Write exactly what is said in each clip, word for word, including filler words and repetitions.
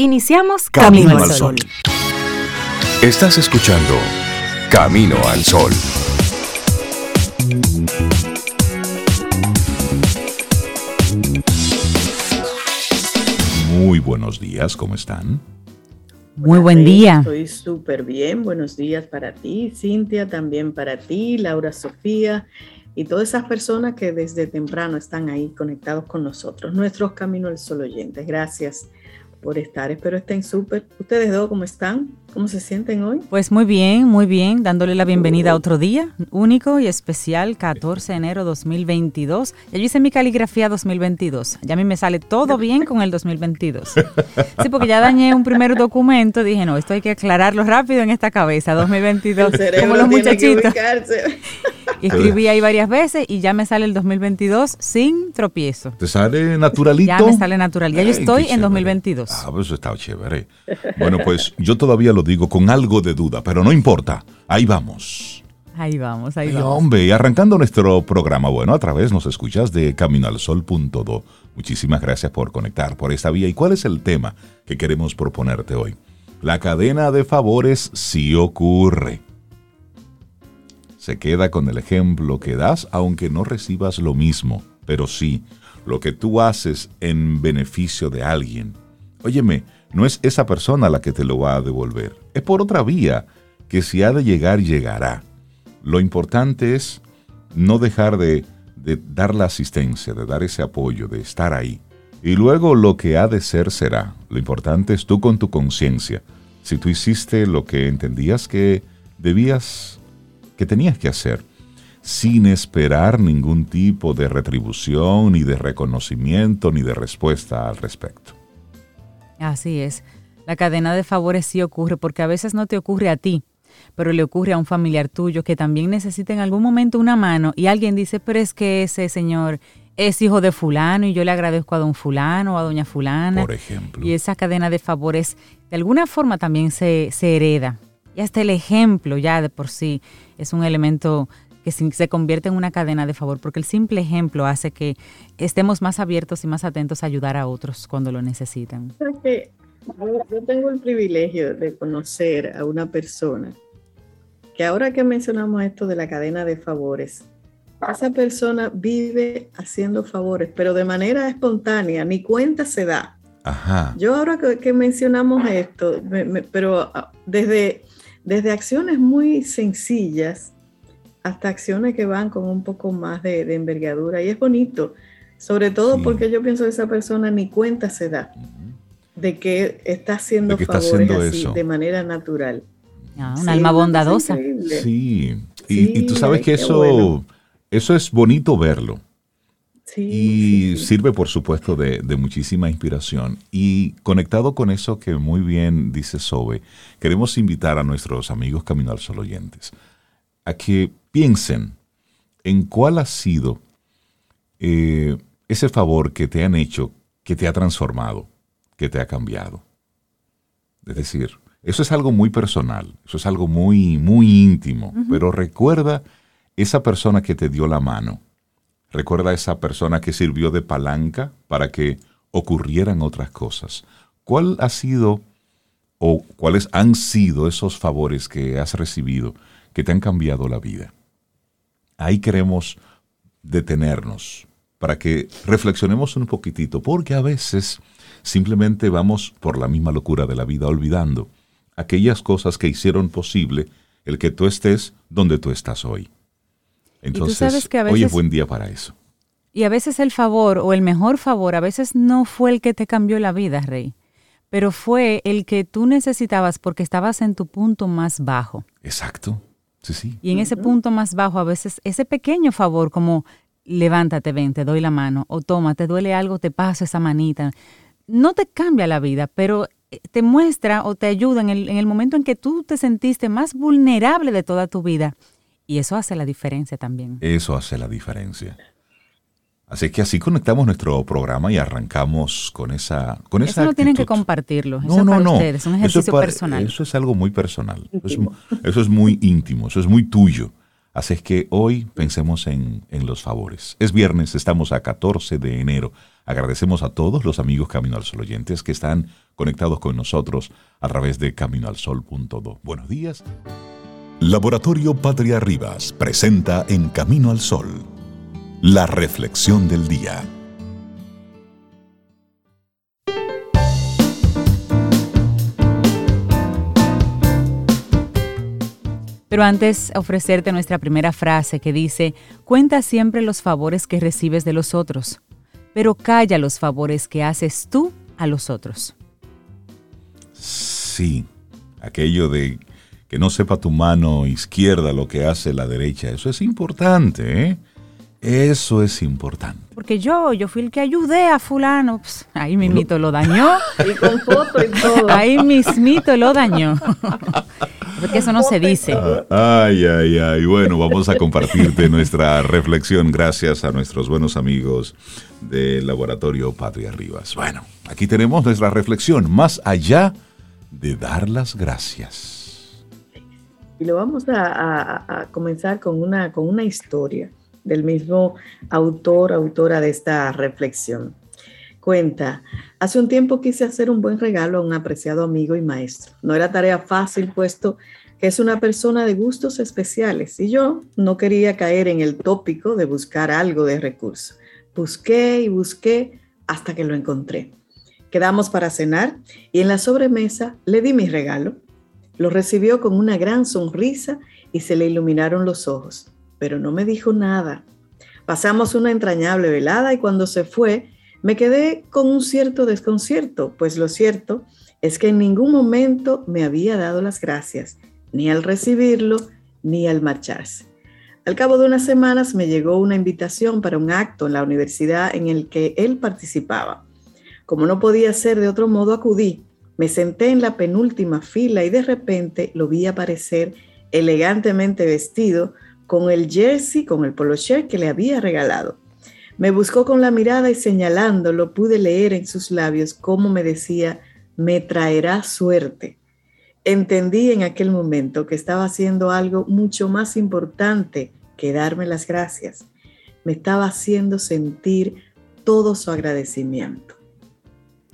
Iniciamos Camino, Camino al Sol. Sol. Estás escuchando Camino al Sol. Muy buenos días, ¿cómo están? Muy buen día. Estoy súper bien, buenos días para ti, Cintia, también para ti, Laura, Sofía y todas esas personas que desde temprano están ahí conectados con nosotros, nuestros Camino al Sol oyentes. Gracias por estar, espero estén súper. ¿Ustedes dos cómo están? ¿Cómo se sienten hoy? Pues muy bien, muy bien, dándole la bienvenida a otro día único y especial, catorce de enero de dos mil veintidós. Ya yo hice mi caligrafía dos mil veintidós, ya a mí me sale todo bien con el dos mil veintidós. Sí, porque ya dañé un primer documento, dije no, esto hay que aclararlo rápido en esta cabeza, dos mil veintidós, como los muchachitos. Y escribí ahí varias veces y ya me sale el dos mil veintidós sin tropiezo. ¿Te sale naturalito? Ya me sale natural, ya yo estoy en dos mil veintidós. Ah, pues eso está chévere. Bueno, pues yo todavía lo digo con algo de duda, pero no importa. Ahí vamos. Ahí vamos, ahí Ay, vamos. Hombre, y arrancando nuestro programa, bueno, a través nos escuchas de camino al sol punto do. Muchísimas gracias por conectar por esta vía. ¿Y cuál es el tema que queremos proponerte hoy? La cadena de favores sí ocurre. Se queda con el ejemplo que das, aunque no recibas lo mismo, pero sí, lo que tú haces en beneficio de alguien. Óyeme, no es esa persona la que te lo va a devolver. Es por otra vía que si ha de llegar, llegará. Lo importante es no dejar de, de dar la asistencia, de dar ese apoyo, de estar ahí. Y luego lo que ha de ser, será. Lo importante es tú con tu conciencia. Si tú hiciste lo que entendías que debías, que tenías que hacer, sin esperar ningún tipo de retribución, ni de reconocimiento, ni de respuesta al respecto. Así es. La cadena de favores sí ocurre porque a veces no te ocurre a ti, pero le ocurre a un familiar tuyo que también necesita en algún momento una mano y alguien dice, pero es que ese señor es hijo de fulano y yo le agradezco a don fulano o a doña fulana. Por ejemplo. Y esa cadena de favores de alguna forma también se, se hereda. Y hasta el ejemplo ya de por sí es un elemento que se convierte en una cadena de favor porque el simple ejemplo hace que estemos más abiertos y más atentos a ayudar a otros cuando lo necesitan. Yo tengo el privilegio de conocer a una persona que ahora que mencionamos esto de la cadena de favores, esa persona vive haciendo favores, pero de manera espontánea, ni cuenta se da. Ajá. Yo ahora que, que mencionamos esto, me, me, pero desde, desde acciones muy sencillas hasta acciones que van con un poco más de, de envergadura, y es bonito, sobre todo sí, porque yo pienso que esa persona ni cuenta se da de que está haciendo que está favores haciendo así, eso. De manera natural. Ah, un sí, alma bondadosa. Sí. Y, sí, y tú sabes que eso, bueno, eso es bonito verlo. Sí, y sí, sirve, por supuesto, de, de muchísima inspiración. Y conectado con eso que muy bien dice Sobe, queremos invitar a nuestros amigos Camino al Sol oyentes a que piensen en cuál ha sido eh, ese favor que te han hecho, que te ha transformado, que te ha cambiado. Es decir, eso es algo muy personal, eso es algo muy, muy íntimo, uh-huh. Pero recuerda esa persona que te dio la mano, recuerda esa persona que sirvió de palanca para que ocurrieran otras cosas. ¿Cuál ha sido o cuáles han sido esos favores que has recibido que te han cambiado la vida? Ahí queremos detenernos para que reflexionemos un poquitito, porque a veces simplemente vamos por la misma locura de la vida olvidando aquellas cosas que hicieron posible el que tú estés donde tú estás hoy. Entonces, veces, hoy es buen día para eso. Y a veces el favor o el mejor favor, a veces no fue el que te cambió la vida, Rey, pero fue el que tú necesitabas porque estabas en tu punto más bajo. Exacto. Sí, sí. Y en ese punto más bajo, a veces ese pequeño favor como levántate, ven, te doy la mano, o toma, te duele algo, te paso esa manita, no te cambia la vida, pero te muestra o te ayuda en el, en el momento en que tú te sentiste más vulnerable de toda tu vida. Y eso hace la diferencia también. Eso hace la diferencia. Así que así conectamos nuestro programa y arrancamos con esa, con esa actitud. Eso no tienen que compartirlo, eso no, no, para no. ustedes, es un ejercicio eso es para, personal. Eso es algo muy personal, eso es, eso es muy íntimo, eso es muy tuyo. Así es que hoy pensemos en, en los favores. Es viernes, estamos a catorce de enero. Agradecemos a todos los amigos Camino al Sol oyentes que están conectados con nosotros a través de camino al sol punto do. Buenos días. Laboratorio Patria Rivas presenta en Camino al Sol la reflexión del día. Pero antes, ofrecerte nuestra primera frase que dice: cuenta siempre los favores que recibes de los otros, pero calla los favores que haces tú a los otros. Sí, aquello de que no sepa tu mano izquierda lo que hace la derecha, eso es importante, ¿eh? Eso es importante. Porque yo, yo fui el que ayudé a fulano. Pss, ahí mismito lo dañó. Y con foto y todo. Ahí mismito lo dañó. Porque eso no se dice. Ay, ay, ay. Bueno, vamos a compartirte nuestra reflexión gracias a nuestros buenos amigos del Laboratorio Patria Rivas. Bueno, aquí tenemos nuestra reflexión, más allá de dar las gracias. Y lo vamos a, a, a comenzar con una, con una historia del mismo autor, autora de esta reflexión. Cuenta: hace un tiempo quise hacer un buen regalo a un apreciado amigo y maestro. No era tarea fácil, puesto que es una persona de gustos especiales y yo no quería caer en el tópico de buscar algo de recurso. Busqué y busqué hasta que lo encontré. Quedamos para cenar y en la sobremesa le di mi regalo. Lo recibió con una gran sonrisa y se le iluminaron los ojos, pero no me dijo nada. Pasamos una entrañable velada y cuando se fue, me quedé con un cierto desconcierto, pues lo cierto es que en ningún momento me había dado las gracias, ni al recibirlo, ni al marcharse. Al cabo de unas semanas me llegó una invitación para un acto en la universidad en el que él participaba. Como no podía ser de otro modo, acudí. Me senté en la penúltima fila y de repente lo vi aparecer elegantemente vestido, con el jersey, con el polo shirt que le había regalado. Me buscó con la mirada y señalándolo pude leer en sus labios cómo me decía: me traerá suerte. Entendí en aquel momento que estaba haciendo algo mucho más importante que darme las gracias. Me estaba haciendo sentir todo su agradecimiento.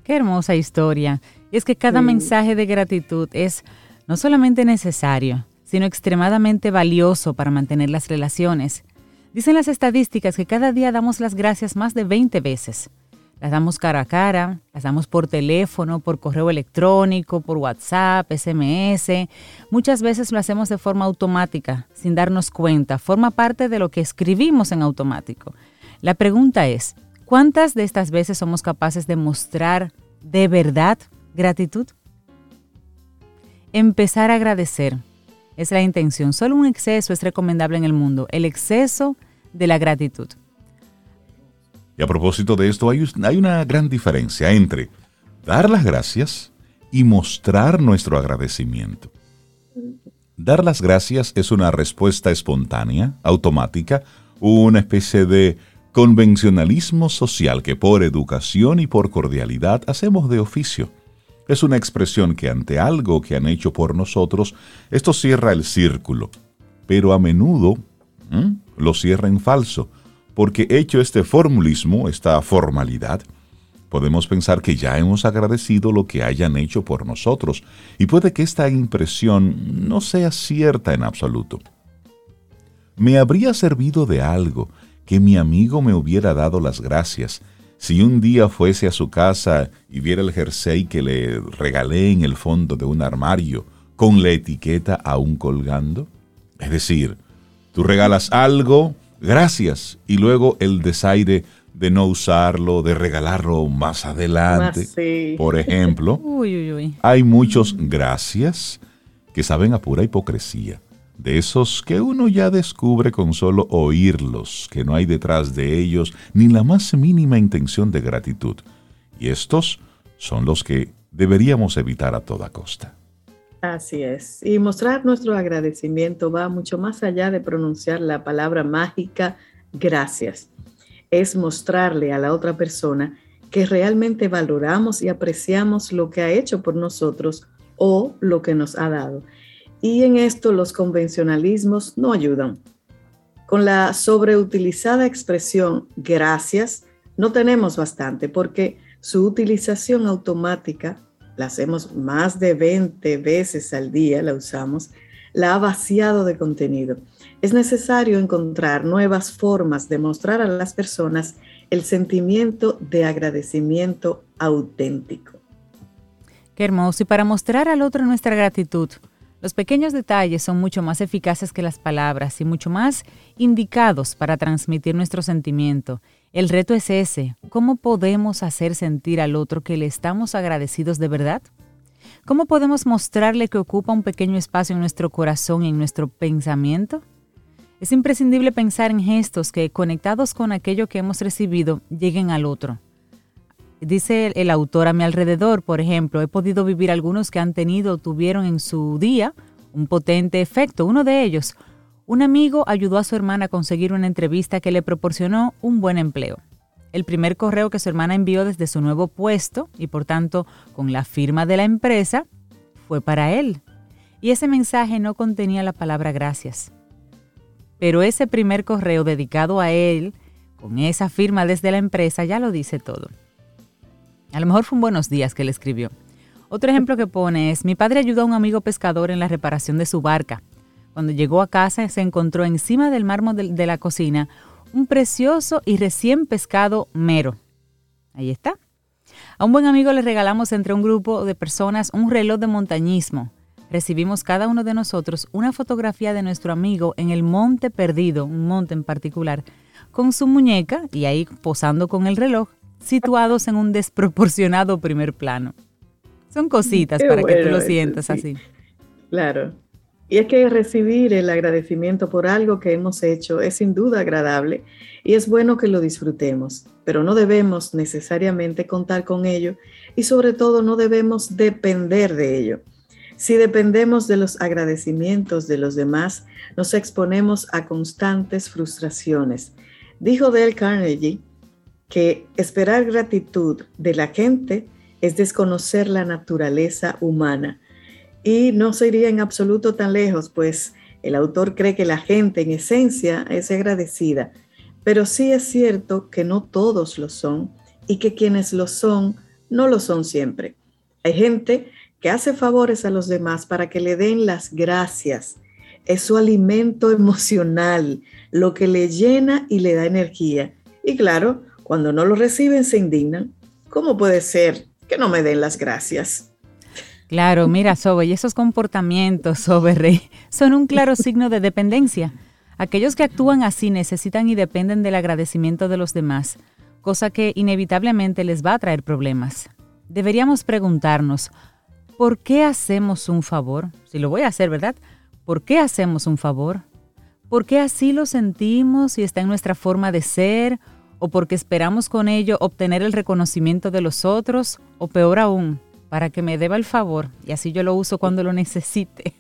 Qué hermosa historia. Y es que cada sí. mensaje de gratitud es no solamente necesario, sino extremadamente valioso para mantener las relaciones. Dicen las estadísticas que cada día damos las gracias más de veinte veces. Las damos cara a cara, las damos por teléfono, por correo electrónico, por WhatsApp, ese eme ese. Muchas veces lo hacemos de forma automática, sin darnos cuenta. Forma parte de lo que escribimos en automático. La pregunta es, ¿cuántas de estas veces somos capaces de mostrar de verdad gratitud? Empezar a agradecer. Es la intención. Solo un exceso es recomendable en el mundo, el exceso de la gratitud. Y a propósito de esto, hay, hay una gran diferencia entre dar las gracias y mostrar nuestro agradecimiento. Dar las gracias es una respuesta espontánea, automática, una especie de convencionalismo social que por educación y por cordialidad hacemos de oficio. Es una expresión que ante algo que han hecho por nosotros, esto cierra el círculo, pero a menudo ¿m? lo cierra en falso, porque hecho este formulismo, esta formalidad, podemos pensar que ya hemos agradecido lo que hayan hecho por nosotros, y puede que esta impresión no sea cierta en absoluto. Me habría servido de algo que mi amigo me hubiera dado las gracias, si un día fuese a su casa y viera el jersey que le regalé en el fondo de un armario, con la etiqueta aún colgando. Es decir, tú regalas algo, gracias, y luego el desaire de no usarlo, de regalarlo más adelante. Más, sí. Por ejemplo, uy, uy, uy. Hay muchos gracias que saben a pura hipocresía, de esos que uno ya descubre con solo oírlos, que no hay detrás de ellos ni la más mínima intención de gratitud. Y estos son los que deberíamos evitar a toda costa. Así es. Y mostrar nuestro agradecimiento va mucho más allá de pronunciar la palabra mágica gracias. Es mostrarle a la otra persona que realmente valoramos y apreciamos lo que ha hecho por nosotros o lo que nos ha dado. Y en esto los convencionalismos no ayudan. Con la sobreutilizada expresión gracias, no tenemos bastante porque su utilización automática, la hacemos más de veinte veces al día, la usamos, la ha vaciado de contenido. Es necesario encontrar nuevas formas de mostrar a las personas el sentimiento de agradecimiento auténtico. Qué hermoso. Y para mostrar al otro nuestra gratitud, los pequeños detalles son mucho más eficaces que las palabras y mucho más indicados para transmitir nuestro sentimiento. El reto es ese, ¿cómo podemos hacer sentir al otro que le estamos agradecidos de verdad? ¿Cómo podemos mostrarle que ocupa un pequeño espacio en nuestro corazón y en nuestro pensamiento? Es imprescindible pensar en gestos que, conectados con aquello que hemos recibido, lleguen al otro. Dice el autor: a mi alrededor, por ejemplo, he podido vivir algunos que han tenido o tuvieron en su día un potente efecto. Uno de ellos, un amigo ayudó a su hermana a conseguir una entrevista que le proporcionó un buen empleo. El primer correo que su hermana envió desde su nuevo puesto y por tanto con la firma de la empresa fue para él. Y ese mensaje no contenía la palabra gracias. Pero ese primer correo dedicado a él, con esa firma desde la empresa, ya lo dice todo. A lo mejor fue un buenos días que le escribió. Otro ejemplo que pone es: mi padre ayudó a un amigo pescador en la reparación de su barca. Cuando llegó a casa se encontró encima del mármol de la cocina un precioso y recién pescado mero. Ahí está. A un buen amigo le regalamos entre un grupo de personas un reloj de montañismo. Recibimos cada uno de nosotros una fotografía de nuestro amigo en el monte perdido, un monte en particular, con su muñeca y ahí posando con el reloj, situados en un desproporcionado primer plano. Son cositas Qué para bueno, que tú lo sientas sí. así. Claro. Y es que recibir el agradecimiento por algo que hemos hecho es sin duda agradable y es bueno que lo disfrutemos, pero no debemos necesariamente contar con ello y sobre todo no debemos depender de ello. Si dependemos de los agradecimientos de los demás, nos exponemos a constantes frustraciones. Dijo Dale Carnegie que esperar gratitud de la gente es desconocer la naturaleza humana. Y no se iría en absoluto tan lejos, pues el autor cree que la gente en esencia es agradecida. Pero sí es cierto que no todos lo son y que quienes lo son no lo son siempre. Hay gente que hace favores a los demás para que le den las gracias. Es su alimento emocional, lo que le llena y le da energía. Y claro, cuando no lo reciben, se indignan. ¿Cómo puede ser que no me den las gracias? Claro, mira, Sobe, y esos comportamientos, Sobe Rey, son un claro signo de dependencia. Aquellos que actúan así necesitan y dependen del agradecimiento de los demás, cosa que inevitablemente les va a traer problemas. Deberíamos preguntarnos, ¿por qué hacemos un favor? Si lo voy a hacer, ¿verdad? ¿Por qué hacemos un favor? ¿Por qué así lo sentimos y está en nuestra forma de ser? ¿O porque esperamos con ello obtener el reconocimiento de los otros? O peor aún, para que me deba el favor y así yo lo uso cuando lo necesite.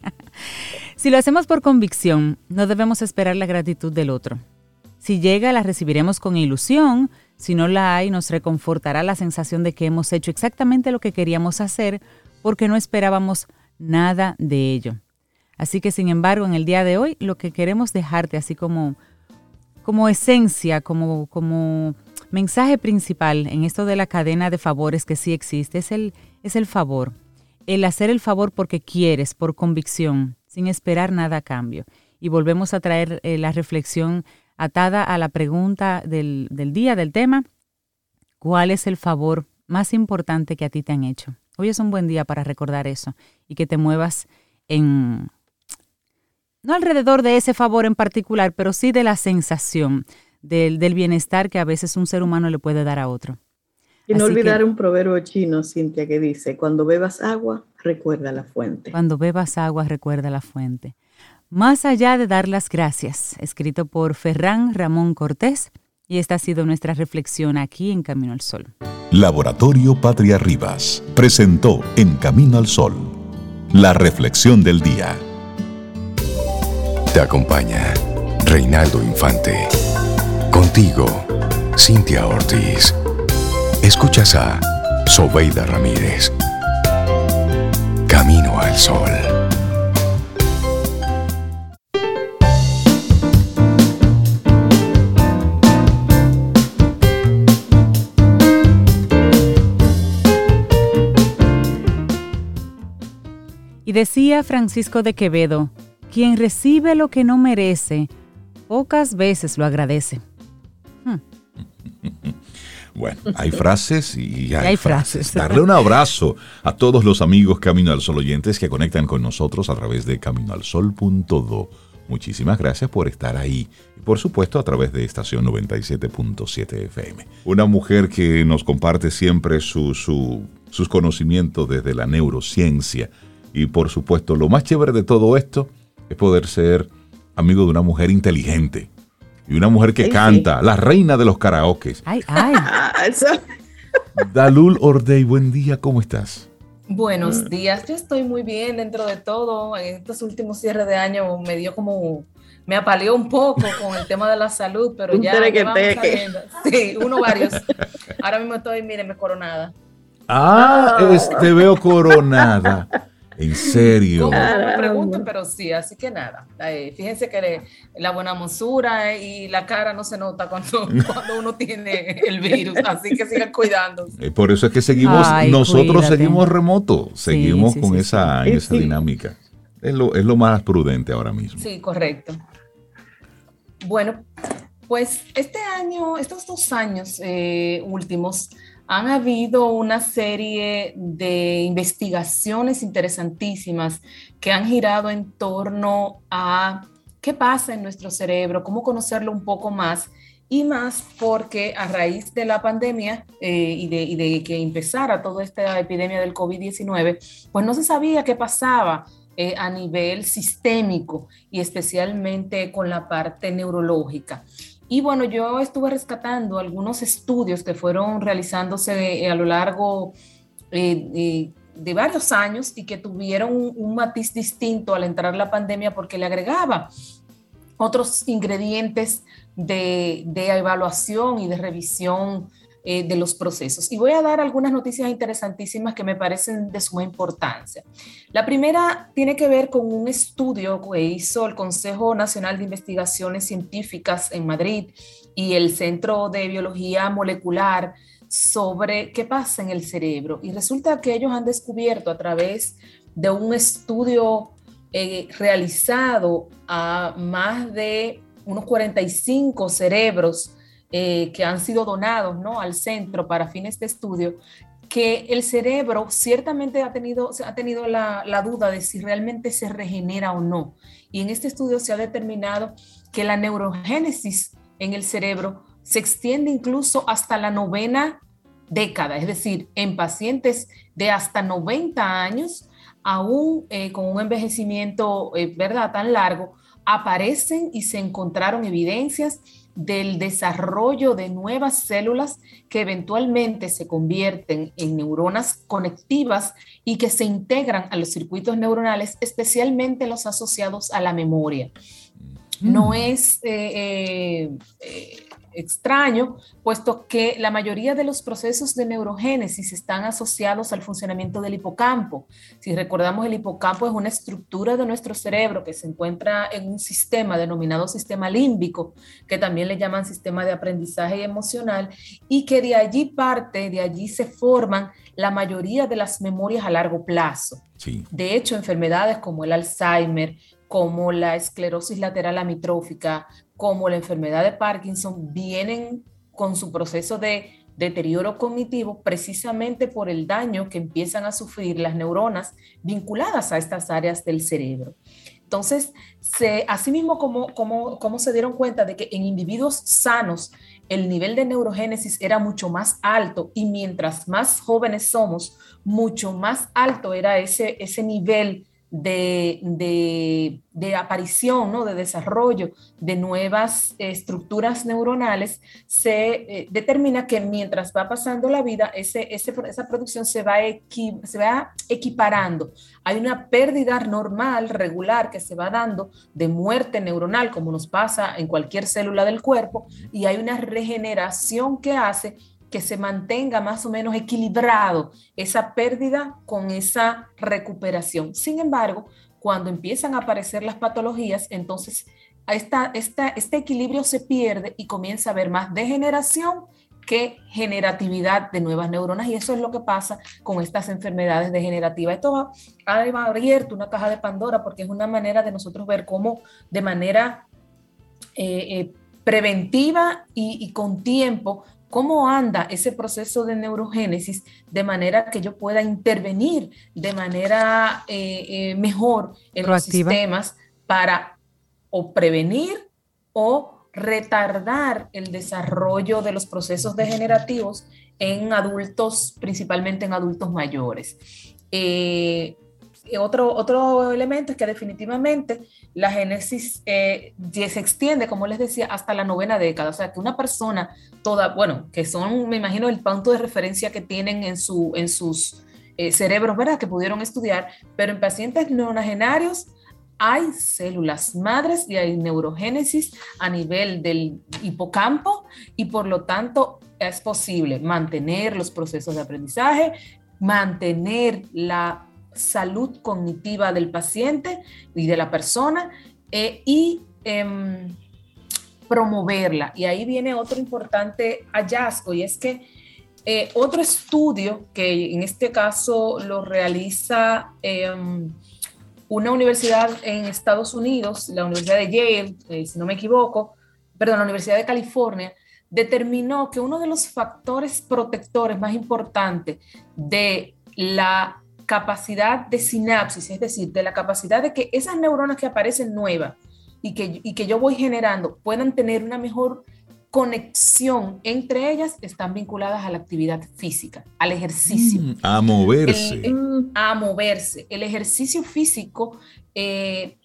Si lo hacemos por convicción, no debemos esperar la gratitud del otro. Si llega, la recibiremos con ilusión. Si no la hay, nos reconfortará la sensación de que hemos hecho exactamente lo que queríamos hacer porque no esperábamos nada de ello. Así que, sin embargo, en el día de hoy, lo que queremos dejarte así como... como esencia, como, como mensaje principal en esto de la cadena de favores que sí existe, es el, es el favor. El hacer el favor porque quieres, por convicción, sin esperar nada a cambio. Y volvemos a traer eh, la reflexión atada a la pregunta del, del día, del tema. ¿Cuál es el favor más importante que a ti te han hecho? Hoy es un buen día para recordar eso y que te muevas en... no alrededor de ese favor en particular, pero sí de la sensación, del, del bienestar que a veces un ser humano le puede dar a otro. Y no Así olvidar que, un proverbio chino, Cintia, que dice, cuando bebas agua, recuerda la fuente. Cuando bebas agua, recuerda la fuente. Más allá de dar las gracias, escrito por Ferran Ramón Cortés, y esta ha sido nuestra reflexión aquí en Camino al Sol. Laboratorio Patria Rivas presentó en Camino al Sol, la reflexión del día. Te acompaña Reinaldo Infante. Contigo, Cintia Ortiz. Escuchas a Sobeida Ramírez. Camino al Sol. Y decía Francisco de Quevedo, quien recibe lo que no merece, pocas veces lo agradece. Hmm. Bueno, hay frases y hay, y hay frases. frases. Darle un abrazo a todos los amigos Camino al Sol oyentes que conectan con nosotros a través de camino al sol punto do. Muchísimas gracias por estar ahí. Y por supuesto, a través de estación noventa y siete punto siete F M. Una mujer que nos comparte siempre su, su, sus conocimientos desde la neurociencia. Y por supuesto, lo más chévere de todo esto es poder ser amigo de una mujer inteligente. Y una mujer que ay, canta, sí. La reina de los karaokes. Ay, ay. Dalul Ordey, buen día, ¿cómo estás? Buenos días, yo estoy muy bien dentro de todo. En estos últimos cierres de año me dio como, me apaleó un poco con el tema de la salud, pero ya, ya vamos saliendo. Sí, uno varios. Ahora mismo estoy, mírenme, coronada. Ah, oh. es, te veo coronada. En serio. Claro, me pregunto, pero sí, así que nada. Fíjense que le, la buena monsura y la cara no se nota cuando, cuando uno tiene el virus, así que sigan cuidándose. Por eso es que seguimos, ay, nosotros cuídate. seguimos remoto, seguimos sí, sí, con sí, esa, sí. esa dinámica. Es lo, es lo más prudente ahora mismo. Sí, correcto. Bueno, pues este año, estos dos años eh, últimos, han habido una serie de investigaciones interesantísimas que han girado en torno a qué pasa en nuestro cerebro, cómo conocerlo un poco más, y más porque a raíz de la pandemia eh, y, de, y de que empezara toda esta epidemia del covid diecinueve, pues no se sabía qué pasaba eh, a nivel sistémico y especialmente con la parte neurológica. Y bueno, yo estuve rescatando algunos estudios que fueron realizándose a lo largo eh, de varios años y que tuvieron un matiz distinto al entrar la pandemia porque le agregaba otros ingredientes de, de evaluación y de revisión eh, de los procesos. Y voy a dar algunas noticias interesantísimas que me parecen de suma importancia. La primera tiene que ver con un estudio que hizo el Consejo Nacional de Investigaciones Científicas en Madrid y el Centro de Biología Molecular sobre qué pasa en el cerebro. Y resulta que ellos han descubierto a través de un estudio eh, realizado a más de unos cuarenta y cinco cerebros Eh, que han sido donados, ¿no?, al centro para fines de estudio, que el cerebro ciertamente ha tenido, ha tenido la, la duda de si realmente se regenera o no. Y en este estudio se ha determinado que la neurogénesis en el cerebro se extiende incluso hasta la novena década, es decir, en pacientes de hasta noventa años, aún eh, con un envejecimiento eh, ¿verdad?, tan largo, aparecen y se encontraron evidencias del desarrollo de nuevas células que eventualmente se convierten en neuronas conectivas y que se integran a los circuitos neuronales, especialmente los asociados a la memoria. No es eh, eh, extraño, puesto que la mayoría de los procesos de neurogénesis están asociados al funcionamiento del hipocampo. Si recordamos, el hipocampo es una estructura de nuestro cerebro que se encuentra en un sistema denominado sistema límbico, que también le llaman sistema de aprendizaje emocional, y que de allí parte, de allí se forman la mayoría de las memorias a largo plazo. Sí. De hecho, enfermedades como el Alzheimer, como la esclerosis lateral amiotrófica, como la enfermedad de Parkinson, vienen con su proceso de deterioro cognitivo precisamente por el daño que empiezan a sufrir las neuronas vinculadas a estas áreas del cerebro. Entonces, se, así mismo como, como, como se dieron cuenta de que en individuos sanos el nivel de neurogénesis era mucho más alto y mientras más jóvenes somos, mucho más alto era ese, ese nivel De, de, de aparición, ¿no?, de desarrollo de nuevas eh, estructuras neuronales, se eh, determina que mientras va pasando la vida, ese, ese, esa producción se va, equi, se va equiparando. Hay una pérdida normal, regular, que se va dando de muerte neuronal, como nos pasa en cualquier célula del cuerpo, y hay una regeneración que hace que se mantenga más o menos equilibrado esa pérdida con esa recuperación. Sin embargo, cuando empiezan a aparecer las patologías, entonces esta, esta, este equilibrio se pierde y comienza a haber más degeneración que generatividad de nuevas neuronas, y eso es lo que pasa con estas enfermedades degenerativas. Esto ha abierto una caja de Pandora porque es una manera de nosotros ver cómo de manera eh, eh, preventiva y, y con tiempo cómo anda ese proceso de neurogénesis, de manera que yo pueda intervenir de manera eh, eh, mejor en proactiva. Los sistemas para o prevenir o retardar el desarrollo de los procesos degenerativos en adultos, principalmente en adultos mayores. Eh, Otro, otro elemento es que definitivamente la génesis eh, se extiende, como les decía, hasta la novena década. O sea, que una persona toda, bueno, que son, me imagino, el punto de referencia que tienen en, su, en sus eh, cerebros, ¿verdad?, que pudieron estudiar, pero en pacientes nonagenarios hay células madres y hay neurogénesis a nivel del hipocampo, y por lo tanto es posible mantener los procesos de aprendizaje, mantener la salud cognitiva del paciente y de la persona eh, y eh, promoverla. Y ahí viene otro importante hallazgo, y es que eh, otro estudio que en este caso lo realiza eh, una universidad en Estados Unidos, la Universidad de Yale, eh, si no me equivoco, perdón, la Universidad de California, determinó que uno de los factores protectores más importantes de la capacidad de sinapsis, es decir, de la capacidad de que esas neuronas que aparecen nuevas y que, y que yo voy generando puedan tener una mejor conexión entre ellas, están vinculadas a la actividad física, al ejercicio. Mm, a moverse. El, a moverse. El ejercicio físico eh,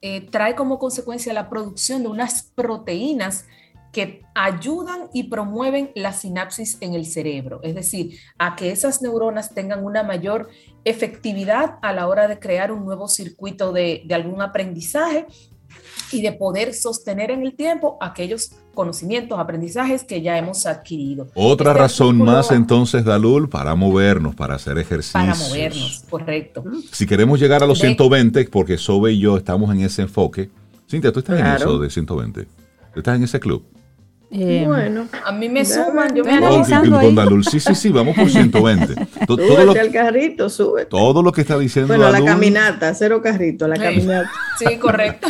eh, trae como consecuencia la producción de unas proteínas que ayudan y promueven la sinapsis en el cerebro, es decir, a que esas neuronas tengan una mayor efectividad a la hora de crear un nuevo circuito de, de algún aprendizaje y de poder sostener en el tiempo aquellos conocimientos, aprendizajes que ya hemos adquirido. Otra este razón más entonces, Dalul, para movernos, para hacer ejercicios. Para movernos, correcto. Si queremos llegar a los de, ciento veinte, porque Sobe y yo estamos en ese enfoque. Cintia, tú estás claro. en eso de ciento veinte. Tú estás en ese club. Eh, bueno, a mí me suman, yo me analizando ahí. Dalul, sí, sí, sí, vamos por ciento veinte. Todo, súbete todo lo, al carrito, súbete. Todo lo que está diciendo Dalul. Bueno, Dalul, la caminata, cero carrito, la caminata. Sí, correcto.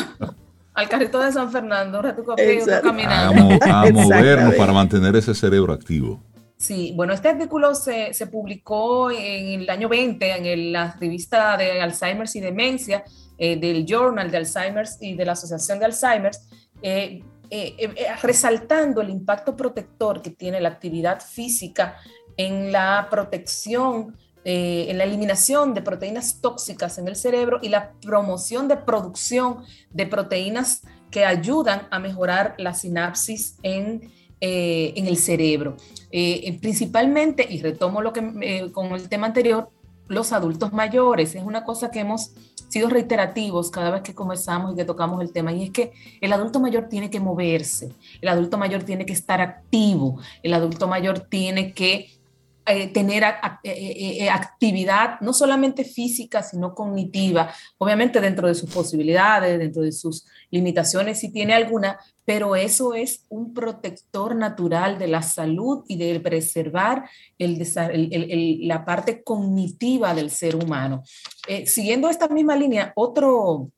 Al carrito de San Fernando, un ratico a caminando. A, a movernos para mantener ese cerebro activo. Sí, bueno, este artículo se, se publicó en el año veinte en el, la revista de Alzheimer's y Demencia, eh, del Journal de Alzheimer's y de la Asociación de Alzheimer's, eh, Eh, eh, resaltando el impacto protector que tiene la actividad física en la protección, eh, en la eliminación de proteínas tóxicas en el cerebro y la promoción de producción de proteínas que ayudan a mejorar la sinapsis en, eh, en el cerebro. Eh, principalmente, y retomo lo que eh, con el tema anterior, los adultos mayores, es una cosa que hemos sido reiterativos cada vez que conversamos y que tocamos el tema, y es que el adulto mayor tiene que moverse, el adulto mayor tiene que estar activo, el adulto mayor tiene que eh, tener a, eh, eh, actividad no solamente física, sino cognitiva, obviamente dentro de sus posibilidades, dentro de sus limitaciones, si tiene alguna, pero eso es un protector natural de la salud y de preservar el, el, el, la parte cognitiva del ser humano. Eh, siguiendo esta misma línea, otro,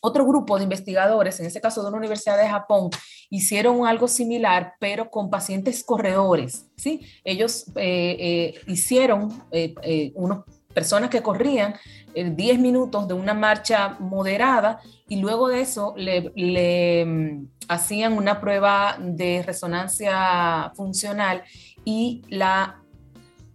otro grupo de investigadores, en este caso de una universidad de Japón, hicieron algo similar, pero con pacientes corredores, ¿sí? Ellos eh, eh, hicieron eh, eh, unos personas que corrían eh, diez minutos de una marcha moderada y luego de eso le, le hacían una prueba de resonancia funcional y la,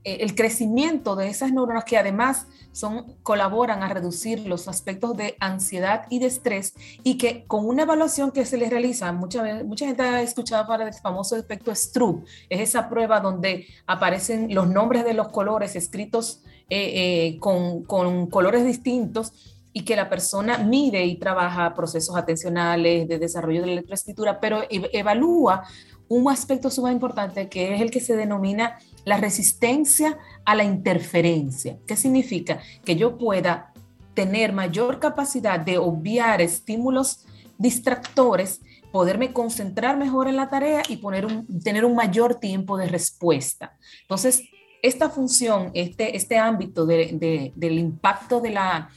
eh, el crecimiento de esas neuronas que además son, colaboran a reducir los aspectos de ansiedad y de estrés, y que con una evaluación que se les realiza, mucha, mucha gente ha escuchado para el famoso efecto Stroop, es esa prueba donde aparecen los nombres de los colores escritos Eh, eh, con, con colores distintos y que la persona mide y trabaja procesos atencionales de desarrollo de la electroescritura, pero ev- evalúa un aspecto sumamente importante que es el que se denomina la resistencia a la interferencia. ¿Qué significa? Que yo pueda tener mayor capacidad de obviar estímulos distractores poderme concentrar mejor en la tarea y poner un, tener un mayor tiempo de respuesta. Entonces, esta función, este, este ámbito de, de, del impacto de la,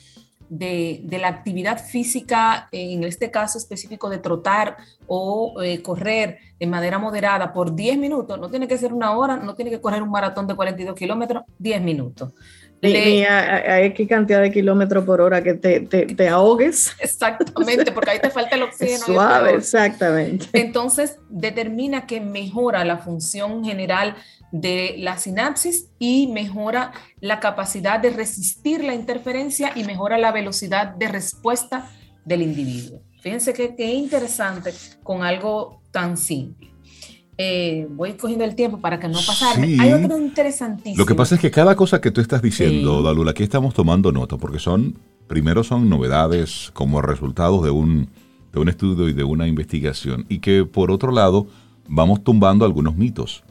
de, de la actividad física, en este caso específico de trotar o eh, correr de manera moderada por diez minutos, no tiene que ser una hora, no tiene que correr un maratón de cuarenta y dos kilómetros, diez minutos. Ni, Le, ni a, a X cantidad de kilómetros por hora que te, te, te ahogues. Exactamente, porque ahí te falta el oxígeno. Suave, exactamente. Entonces, determina que mejora la función general de la sinapsis y mejora la capacidad de resistir la interferencia y mejora la velocidad de respuesta del individuo. Fíjense qué interesante con algo tan simple. Eh, voy cogiendo el tiempo para que no pasarme. Sí. Hay otro interesantísimo. Lo que pasa es que cada cosa que tú estás diciendo, sí, Dalula, aquí estamos tomando nota, porque son, primero son novedades como resultados de un, de un estudio y de una investigación, y que por otro lado vamos tumbando algunos mitos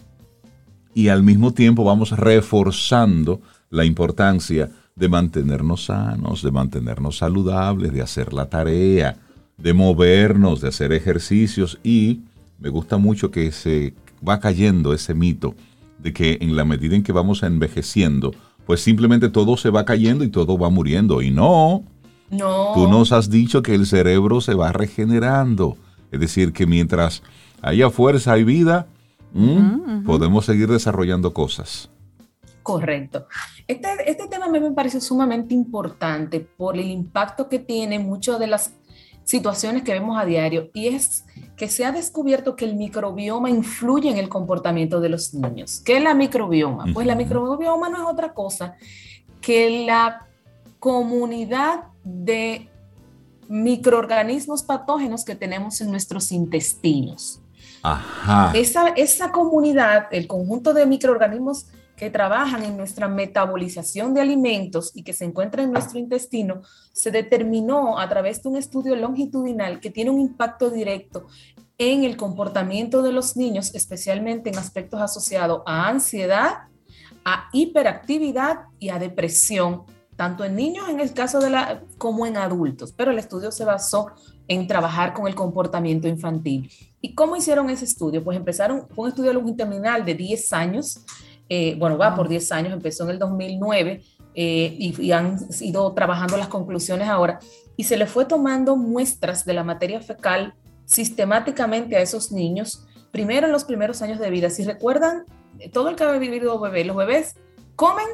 y al mismo tiempo vamos reforzando la importancia de mantenernos sanos, de mantenernos saludables, de hacer la tarea, de movernos, de hacer ejercicios. Y me gusta mucho que se va cayendo ese mito de que en la medida en que vamos envejeciendo, pues simplemente todo se va cayendo y todo va muriendo. Y no, no. Tú nos has dicho que el cerebro se va regenerando. Es decir, que mientras haya fuerza, hay vida, uh-huh, podemos seguir desarrollando cosas. Correcto. Este, este tema a mí me parece sumamente importante por el impacto que tiene mucho de las situaciones que vemos a diario, y es que se ha descubierto que el microbioma influye en el comportamiento de los niños. ¿Qué es la microbioma? Pues la microbioma no es otra cosa que la comunidad de microorganismos patógenos que tenemos en nuestros intestinos. Ajá. Esa, esa comunidad, el conjunto de microorganismos que trabajan en nuestra metabolización de alimentos y que se encuentra en nuestro intestino, se determinó a través de un estudio longitudinal que tiene un impacto directo en el comportamiento de los niños, especialmente en aspectos asociados a ansiedad, a hiperactividad y a depresión, tanto en niños en el caso de la, como en adultos. Pero el estudio se basó en trabajar con el comportamiento infantil. ¿Y cómo hicieron ese estudio? Pues empezaron, fue un estudio longitudinal de diez años, Eh, bueno, va por diez años, empezó en el dos mil nueve eh, y, y han ido trabajando las conclusiones ahora, y se le fue tomando muestras de la materia fecal sistemáticamente a esos niños, primero en los primeros años de vida. Si recuerdan, todo el que ha vivido bebé, los bebés comen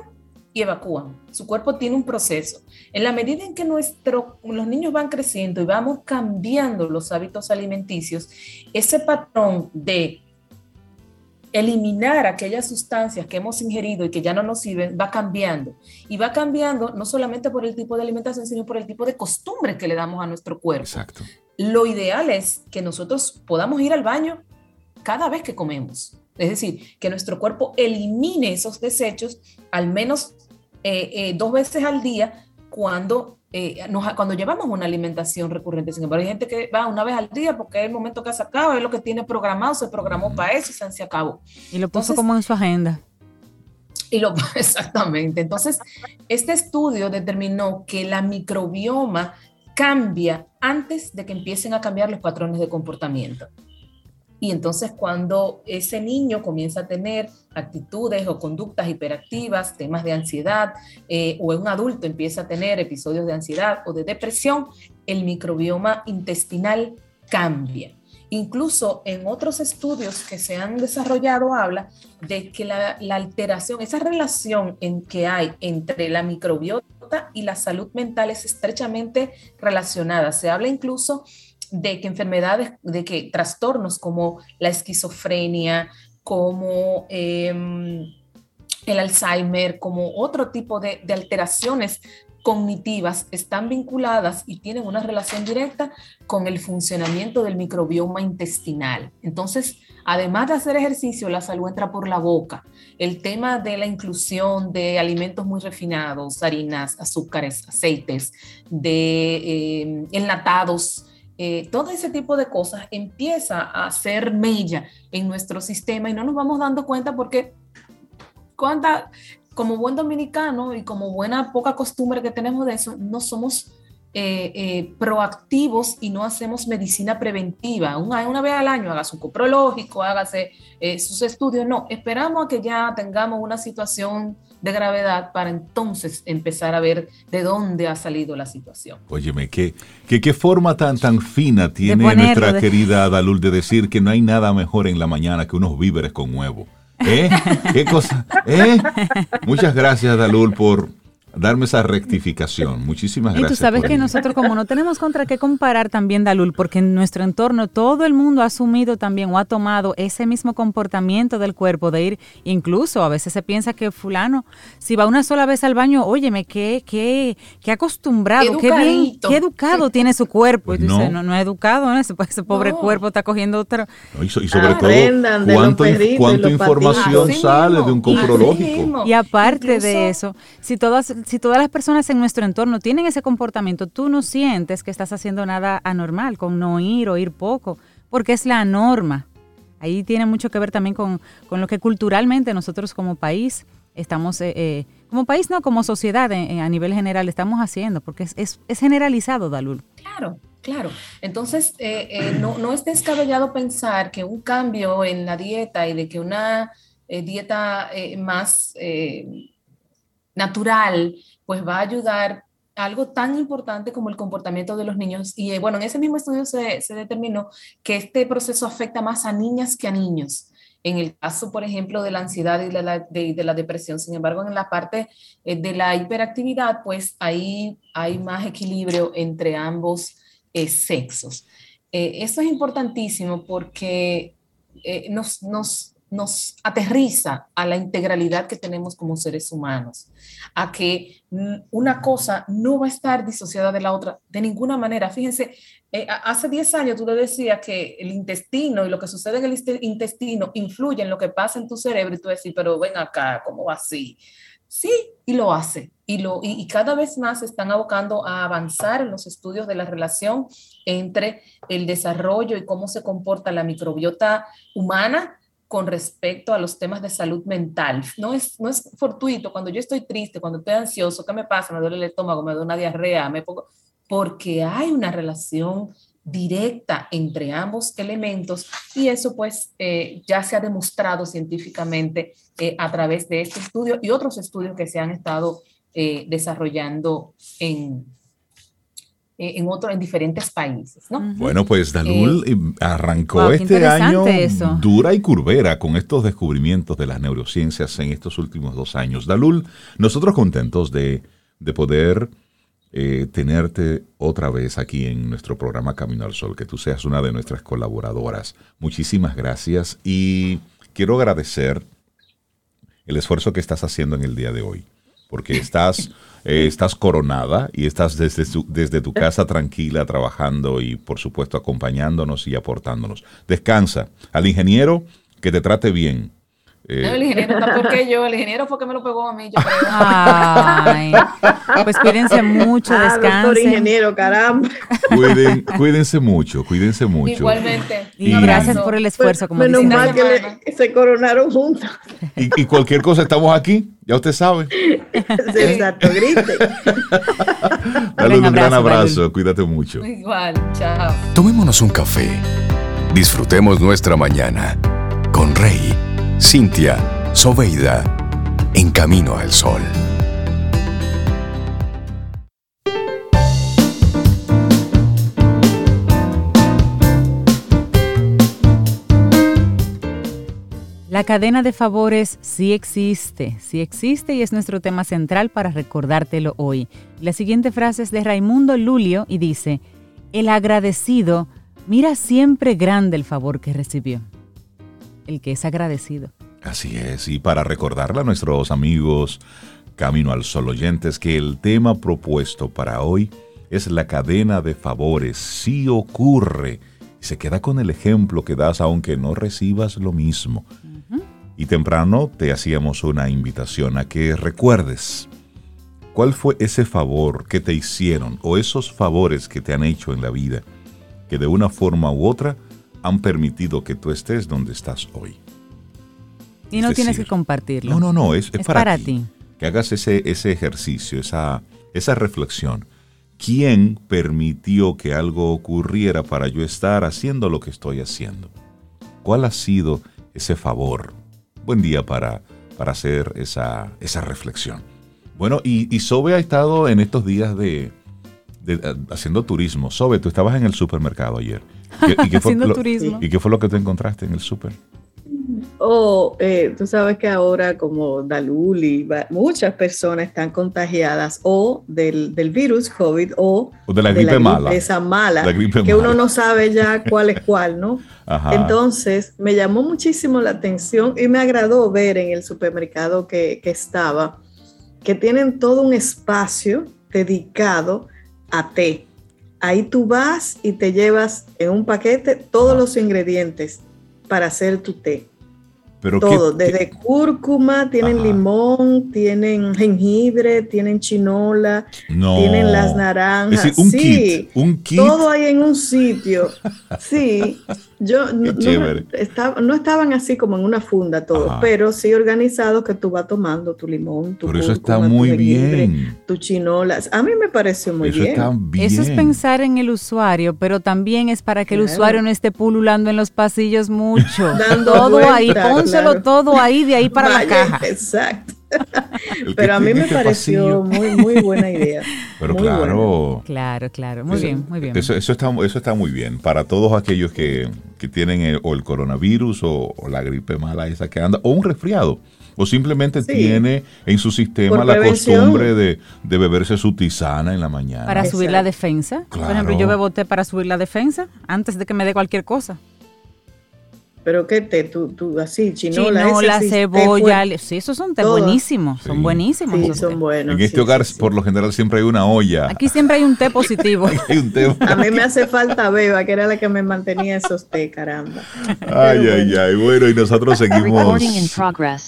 y evacúan, su cuerpo tiene un proceso. En la medida en que nuestro, los niños van creciendo y vamos cambiando los hábitos alimenticios, ese patrón de eliminar aquellas sustancias que hemos ingerido y que ya no nos sirven, va cambiando. Y va cambiando no solamente por el tipo de alimentación, sino por el tipo de costumbres que le damos a nuestro cuerpo. Exacto. Lo ideal es que nosotros podamos ir al baño cada vez que comemos. Es decir, que nuestro cuerpo elimine esos desechos al menos eh, eh, dos veces al día cuando, eh, nos, cuando llevamos una alimentación recurrente. Sin embargo, hay gente que va una vez al día porque es el momento que se acaba, es lo que tiene programado, se programó mm. para eso y se, se acabó. Y lo puso Entonces, como en su agenda. Y lo, exactamente. Entonces, este estudio determinó que la microbioma cambia antes de que empiecen a cambiar los patrones de comportamiento. Y entonces cuando ese niño comienza a tener actitudes o conductas hiperactivas, temas de ansiedad, eh, o un adulto empieza a tener episodios de ansiedad o de depresión, el microbioma intestinal cambia. Incluso en otros estudios que se han desarrollado habla de que la, la alteración, esa relación en que hay entre la microbiota y la salud mental es estrechamente relacionada. Se habla incluso de que enfermedades, de que trastornos como la esquizofrenia, como eh, el Alzheimer, como otro tipo de, de alteraciones cognitivas están vinculadas y tienen una relación directa con el funcionamiento del microbioma intestinal. Entonces, además de hacer ejercicio, la salud entra por la boca. El tema de la inclusión de alimentos muy refinados, harinas, azúcares, aceites, de eh, enlatados, Eh, todo ese tipo de cosas empieza a hacer mella en nuestro sistema y no nos vamos dando cuenta porque cuanta, como buen dominicano y como buena poca costumbre que tenemos de eso, no somos eh, eh, proactivos y no hacemos medicina preventiva. Una, una vez al año hágase un coprológico, hágase eh, sus estudios. No, esperamos a que ya tengamos una situación de gravedad para entonces empezar a ver de dónde ha salido la situación. Óyeme, qué, qué, qué forma tan, tan fina tiene ponerlo, nuestra de... querida Adalul de decir que no hay nada mejor en la mañana que unos víveres con huevo. ¿Eh? ¿Qué cosa? ¿Eh? Muchas gracias, Adalul, por darme esa rectificación. Muchísimas gracias. Y tú sabes que venir. Nosotros, como no tenemos contra qué comparar también, Dalul, porque en nuestro entorno todo el mundo ha asumido también o ha tomado ese mismo comportamiento del cuerpo de ir, incluso a veces se piensa que fulano, si va una sola vez al baño, óyeme, qué, qué, qué acostumbrado, qué, qué bien, qué educado tiene su cuerpo. Y tú no. dices, no, no es educado, ¿no? ese, ese pobre no. cuerpo está cogiendo otro. No, y, so, y sobre ah, todo, cuánto, perdidos, cuánto información ah, sí sale mismo, de un coprológico. Sí y aparte incluso, de eso, si todas... Si todas las personas en nuestro entorno tienen ese comportamiento, tú no sientes que estás haciendo nada anormal con no ir o ir poco, porque es la norma. Ahí tiene mucho que ver también con, con lo que culturalmente nosotros como país estamos, eh, eh, como país no, como sociedad eh, a nivel general estamos haciendo, porque es, es, es generalizado, Dalul. Claro, claro. Entonces, eh, eh, no, no es descabellado pensar que un cambio en la dieta y de que una eh, dieta eh, más... Eh, natural, pues va a ayudar a algo tan importante como el comportamiento de los niños. Y bueno, en ese mismo estudio se, se determinó que este proceso afecta más a niñas que a niños. En el caso, por ejemplo, de la ansiedad y de la, de, de la depresión. Sin embargo, en la parte de la hiperactividad, pues ahí hay más equilibrio entre ambos eh, sexos. Eh, eso es importantísimo porque eh, nos... nos nos aterriza a la integralidad que tenemos como seres humanos, a que una cosa no va a estar disociada de la otra de ninguna manera. Fíjense, eh, hace diez años tú le decías que el intestino y lo que sucede en el intestino influye en lo que pasa en tu cerebro y tú decís, pero ven acá, ¿cómo va así? Sí, y lo hace. Y, lo, y, y cada vez más se están abocando a avanzar en los estudios de la relación entre el desarrollo y cómo se comporta la microbiota humana con respecto a los temas de salud mental. No es, no es fortuito, cuando yo estoy triste, cuando estoy ansioso, ¿qué me pasa? Me duele el estómago, me da una diarrea, me pongo... porque hay una relación directa entre ambos elementos y eso pues eh, ya se ha demostrado científicamente eh, a través de este estudio y otros estudios que se han estado eh, desarrollando en en otro, en diferentes países, ¿no? Bueno, pues Dalul eh, arrancó wow, este año eso. dura y curvera con estos descubrimientos de las neurociencias en estos últimos dos años. Dalul, nosotros contentos de, de poder eh, tenerte otra vez aquí en nuestro programa Camino al Sol, que tú seas una de nuestras colaboradoras. Muchísimas gracias y quiero agradecer el esfuerzo que estás haciendo en el día de hoy, porque estás... Eh, estás coronada y estás desde, su, desde tu casa tranquila, trabajando y, por supuesto, acompañándonos y aportándonos. Descansa. Al ingeniero, que te trate bien. Eh. No, el ingeniero está peor que yo. El ingeniero fue que me lo pegó a mí. Yo creo. Ay, pues cuídense mucho, descansen. Ah, doctor ingeniero, caramba. Cuiden, cuídense mucho, cuídense mucho. Igualmente. Y, y gracias por el esfuerzo. Como menos dicen, mal que le, se coronaron juntos. Y, y cualquier cosa, estamos aquí. Ya usted sabe. Exacto, grite. Dale un gran abrazo. Dale. Cuídate mucho. Igual, chao. Tomémonos un café. Disfrutemos nuestra mañana con Rey, Cintia, Sobeida, en Camino al Sol. La cadena de favores sí existe, sí existe y es nuestro tema central para recordártelo hoy. La siguiente frase es de Raimundo Lulio y dice, el agradecido mira siempre grande el favor que recibió. El que es agradecido. Así es, y para recordarle a nuestros amigos Camino al Sol oyentes que el tema propuesto para hoy es la cadena de favores sí ocurre. Se queda con el ejemplo que das aunque no recibas lo mismo. Uh-huh. Y temprano te hacíamos una invitación a que recuerdes cuál fue ese favor que te hicieron o esos favores que te han hecho en la vida que de una forma u otra han permitido que tú estés donde estás hoy. Y no tienes que compartirlo. No, no, no, es, es, es para, para ti, ti. Que hagas ese, ese ejercicio, esa, esa reflexión. ¿quién permitió que algo ocurriera para yo estar haciendo lo que estoy haciendo? ¿Cuál ha sido ese favor? Buen día para, para hacer esa, esa reflexión. Bueno, y, y Sobe ha estado en estos días de, de, de haciendo turismo. Sobe, tú estabas en el supermercado ayer. ¿Y, y qué fue, haciendo lo, turismo. ¿Y qué fue lo que te encontraste en el súper? Oh, eh, tú sabes que ahora como Daluli, muchas personas están contagiadas o del, del virus COVID o, o de la gripe de la mala, gripe, esa mala, la gripe que mala. Uno no sabe ya cuál es cuál, ¿no? Ajá. Entonces me llamó muchísimo la atención y me agradó ver en el supermercado que, que estaba que tienen todo un espacio dedicado a té. Ahí tú vas y te llevas en un paquete todos Ajá. los ingredientes para hacer tu té. Pero todo, ¿qué, desde qué? Cúrcuma, tienen Ajá. limón, tienen jengibre, tienen chinola, no. tienen las naranjas. Es decir, un sí, kit, un kit. Todo hay en un sitio. Sí, yo no, no, estaba, no estaban así como en una funda todos, Ajá. pero sí organizados que tú vas tomando tu limón, tu pero cúrcuma, eso está muy tu jengibre, bien. Tu chinola. A mí me parece muy eso bien. Está bien. Eso es pensar en el usuario, pero también es para que claro. el usuario no esté pululando en los pasillos mucho. Dando todo vuelta, ahí, pónselo. Claro. Todo ahí, de ahí para Vaya, la caja. Exacto. Pero a mí me pareció pasillo. muy muy buena idea. Pero muy claro. Buena. Claro, claro. Muy eso, bien, muy bien. Eso, eso, está, eso está muy bien. Para todos aquellos que, que tienen el, o el coronavirus o, o la gripe mala esa que anda, o un resfriado, o simplemente sí. tiene en su sistema Por la prevención. costumbre de, de beberse su tisana en la mañana. Para Exacto. subir la defensa. Claro. Por ejemplo, yo bebo té para subir la defensa antes de que me dé cualquier cosa. Pero qué té, tú, tú así, chinola, chinola ese, cebolla, fue, sí, esos son té buenísimos, sí. son buenísimos. Sí, son buenos. En este sí, hogar, sí, por lo general, siempre hay una olla. Aquí siempre hay un té positivo. hay un té A mí me hace falta Beba, que era la que me mantenía esos té, caramba. Ay, bueno. ay, ay, bueno, y nosotros seguimos.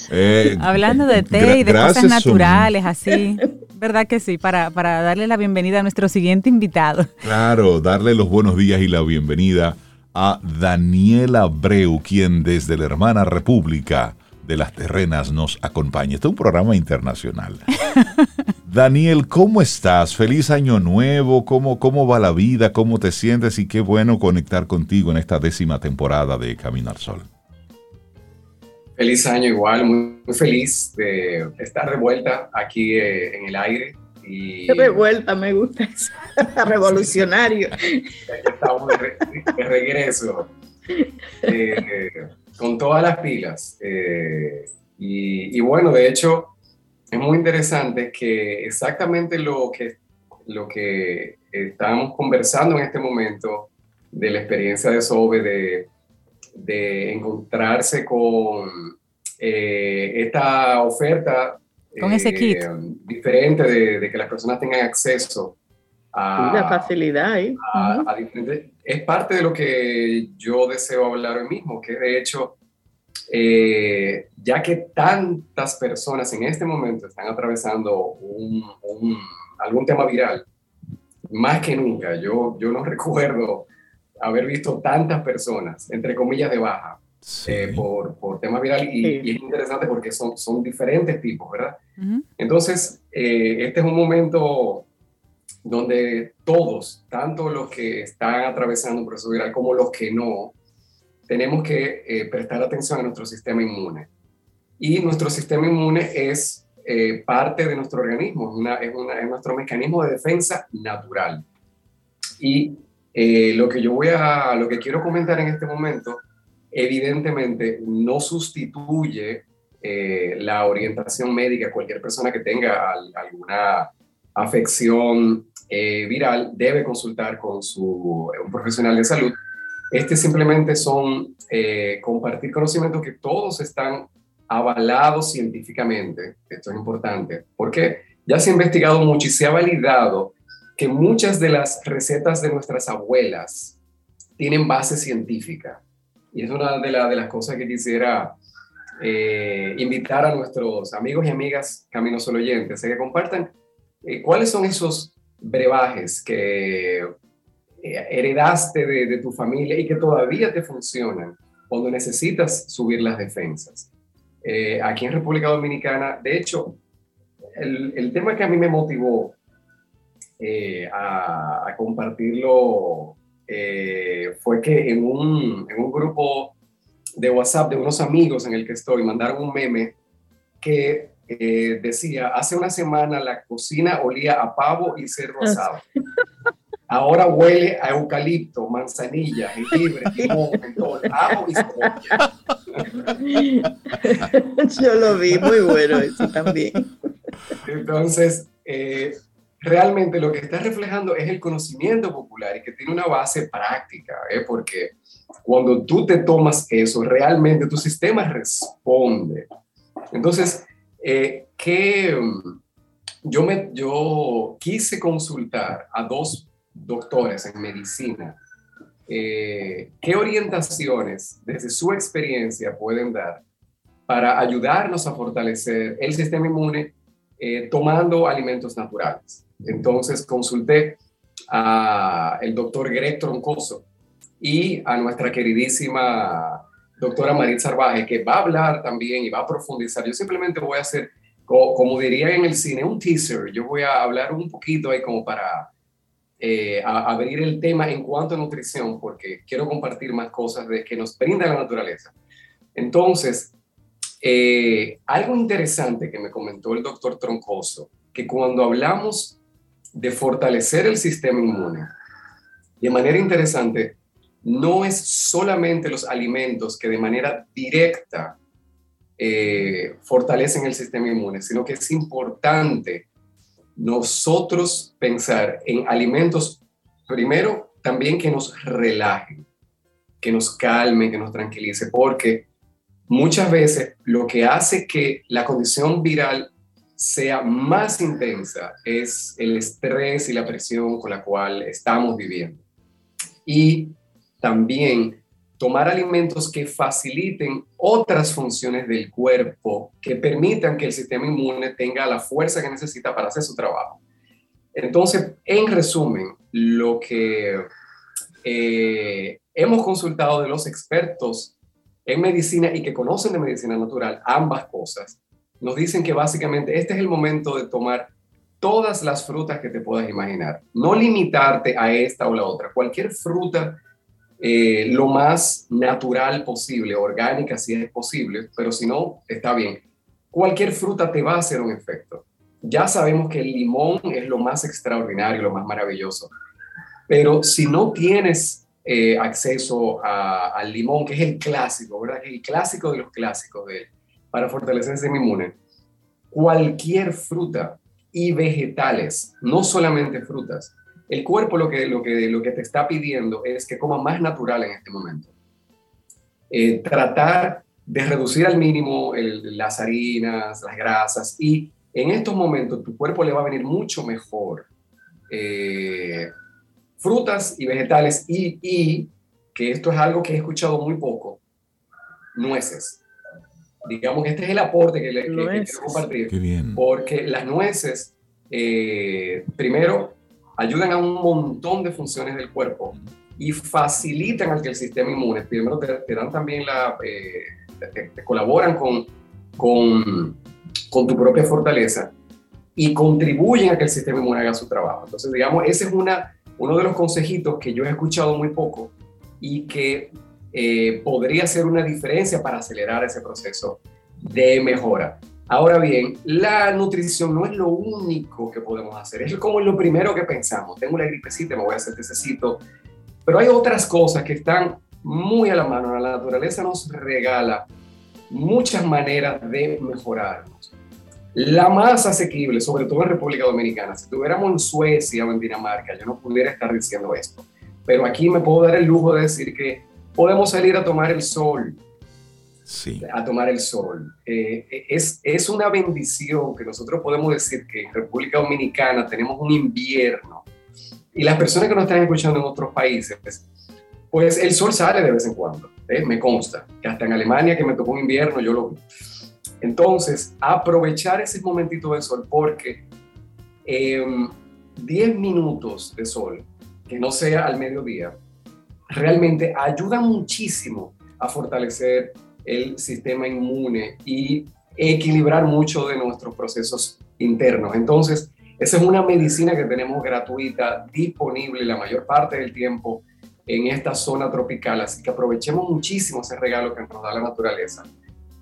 Eh, Hablando de té y de cosas naturales, son... así. ¿Verdad que sí? Para, para darle la bienvenida a nuestro siguiente invitado. Claro, darle los buenos días y la bienvenida a Daniel Abreu, quien desde la hermana República de las Terrenas nos acompaña. Este es un programa internacional. Daniel, ¿cómo estás? Feliz año nuevo. ¿Cómo, cómo va la vida? ¿Cómo te sientes? Y qué bueno conectar contigo en esta décima temporada de Camino al Sol. Feliz año igual. Muy, muy feliz de estar de vuelta aquí eh, en el aire. Y... revuelta, me gusta eso. Revolucionario. Estamos de, re, de regreso eh, con todas las pilas eh, y, y bueno, de hecho es muy interesante que exactamente lo que, lo que estamos conversando en este momento de la experiencia de Sobe de, de encontrarse con eh, esta oferta Con ese kit. Eh, diferente de, de que las personas tengan acceso a... La facilidad, ¿eh? A, uh-huh. a diferentes, es parte de lo que yo deseo hablar hoy mismo, que de hecho, eh, ya que tantas personas en este momento están atravesando un, un, algún tema viral, más que nunca, yo, yo no recuerdo haber visto tantas personas, entre comillas, de baja, Sí. Eh, por, por temas virales y, sí. y es interesante porque son, son diferentes tipos, ¿verdad? Uh-huh. Entonces, eh, este es un momento donde todos, tanto los que están atravesando un proceso viral como los que no, tenemos que eh, prestar atención a nuestro sistema inmune. Y nuestro sistema inmune es eh, parte de nuestro organismo, es, una, es, una, es nuestro mecanismo de defensa natural. Y eh, lo que yo voy a, lo que quiero comentar en este momento evidentemente no sustituye eh, la orientación médica. Cualquier persona que tenga al, alguna afección eh, viral debe consultar con su, un profesional de salud. Este simplemente son eh, compartir conocimientos que todos están avalados científicamente. Esto es importante porque ya se ha investigado mucho y se ha validado que muchas de las recetas de nuestras abuelas tienen base científica. Y es una de, la, de las cosas que quisiera eh, invitar a nuestros amigos y amigas Camino Solo oyentes a que compartan eh, cuáles son esos brebajes que eh, heredaste de, de tu familia y que todavía te funcionan cuando necesitas subir las defensas. Eh, aquí en República Dominicana, de hecho, el, el tema que a mí me motivó eh, a, a compartirlo eh, fue que en un, en un grupo de WhatsApp de unos amigos en el que estoy mandaron un meme que eh, decía: hace una semana la cocina olía a pavo y cerdo asado. Ahora huele a eucalipto, manzanilla, jengibre, limón, mentol, ajo y cebolla. Yo lo vi, muy bueno eso también. Entonces, eh, realmente lo que está reflejando es el conocimiento popular y que tiene una base práctica, ¿eh? Porque cuando tú te tomas eso, realmente tu sistema responde. Entonces, eh, ¿qué...? Yo, me, yo quise consultar a dos doctores en medicina. Eh, ¿Qué orientaciones desde su experiencia pueden dar para ayudarnos a fortalecer el sistema inmune eh, tomando alimentos naturales? Entonces consulté al doctor Greg Troncoso y a nuestra queridísima doctora Marit Sarvaje, que va a hablar también y va a profundizar. Yo simplemente voy a hacer... como diría en el cine, un teaser. Yo voy a hablar un poquito ahí como para eh, a, abrir el tema en cuanto a nutrición, porque quiero compartir más cosas de, que nos brinda la naturaleza. Entonces, eh, algo interesante que me comentó el doctor Troncoso, que cuando hablamos de fortalecer el sistema inmune, de manera interesante, no es solamente los alimentos que de manera directa Eh, fortalecen el sistema inmune, sino que es importante nosotros pensar en alimentos, primero, también que nos relajen, que nos calmen, que nos tranquilice, porque muchas veces lo que hace que la condición viral sea más intensa es el estrés y la presión con la cual estamos viviendo. Y también tomar alimentos que faciliten otras funciones del cuerpo, que permitan que el sistema inmune tenga la fuerza que necesita para hacer su trabajo. Entonces, en resumen, lo que eh, hemos consultado de los expertos en medicina y que conocen de medicina natural, ambas cosas, nos dicen que básicamente este es el momento de tomar todas las frutas que te puedas imaginar. No limitarte a esta o la otra. Cualquier fruta Eh, lo más natural posible, orgánica si es posible, pero si no, está bien. Cualquier fruta te va a hacer un efecto. Ya sabemos que el limón es lo más extraordinario, lo más maravilloso, pero si no tienes eh, acceso a, al limón, que es el clásico, ¿verdad? El clásico de los clásicos de, para fortalecer el sistema inmune, cualquier fruta y vegetales, no solamente frutas. El cuerpo lo que, lo, que, lo que te está pidiendo es que comas más natural en este momento. Eh, tratar de reducir al mínimo el, las harinas, las grasas, y en estos momentos tu cuerpo le va a venir mucho mejor eh, frutas y vegetales y, y, que esto es algo que he escuchado muy poco, nueces. Digamos que este es el aporte que, le, que, que quiero compartir. Qué bien. Porque las nueces, eh, primero, ayudan a un montón de funciones del cuerpo y facilitan al que el sistema inmune, primero te, te dan también la, eh, te, te colaboran con, con, con tu propia fortaleza y contribuyen a que el sistema inmune haga su trabajo. Entonces, digamos, ese es una, uno de los consejitos que yo he escuchado muy poco y que eh, podría hacer una diferencia para acelerar ese proceso de mejora. Ahora bien, la nutrición no es lo único que podemos hacer, es como lo primero que pensamos. Tengo una gripecita, me voy a hacer tececito, pero hay otras cosas que están muy a la mano. La naturaleza nos regala muchas maneras de mejorarnos. La más asequible, sobre todo en República Dominicana, si estuviéramos en Suecia o en Dinamarca, yo no pudiera estar diciendo esto, pero aquí me puedo dar el lujo de decir que podemos salir a tomar el sol. Sí. A tomar el sol. Eh, es, es una bendición que nosotros podemos decir que en República Dominicana tenemos un invierno y las personas que nos están escuchando en otros países, pues el sol sale de vez en cuando, ¿eh? Me consta que hasta en Alemania, que me tocó un invierno, yo lo vi. Entonces, aprovechar ese momentito del sol, porque eh, diez minutos de sol, que no sea al mediodía, realmente ayuda muchísimo a fortalecer el sistema inmune y equilibrar mucho de nuestros procesos internos. Entonces, Esa es una medicina que tenemos gratuita, disponible la mayor parte del tiempo en esta zona tropical, así que aprovechemos muchísimo ese regalo que nos da la naturaleza.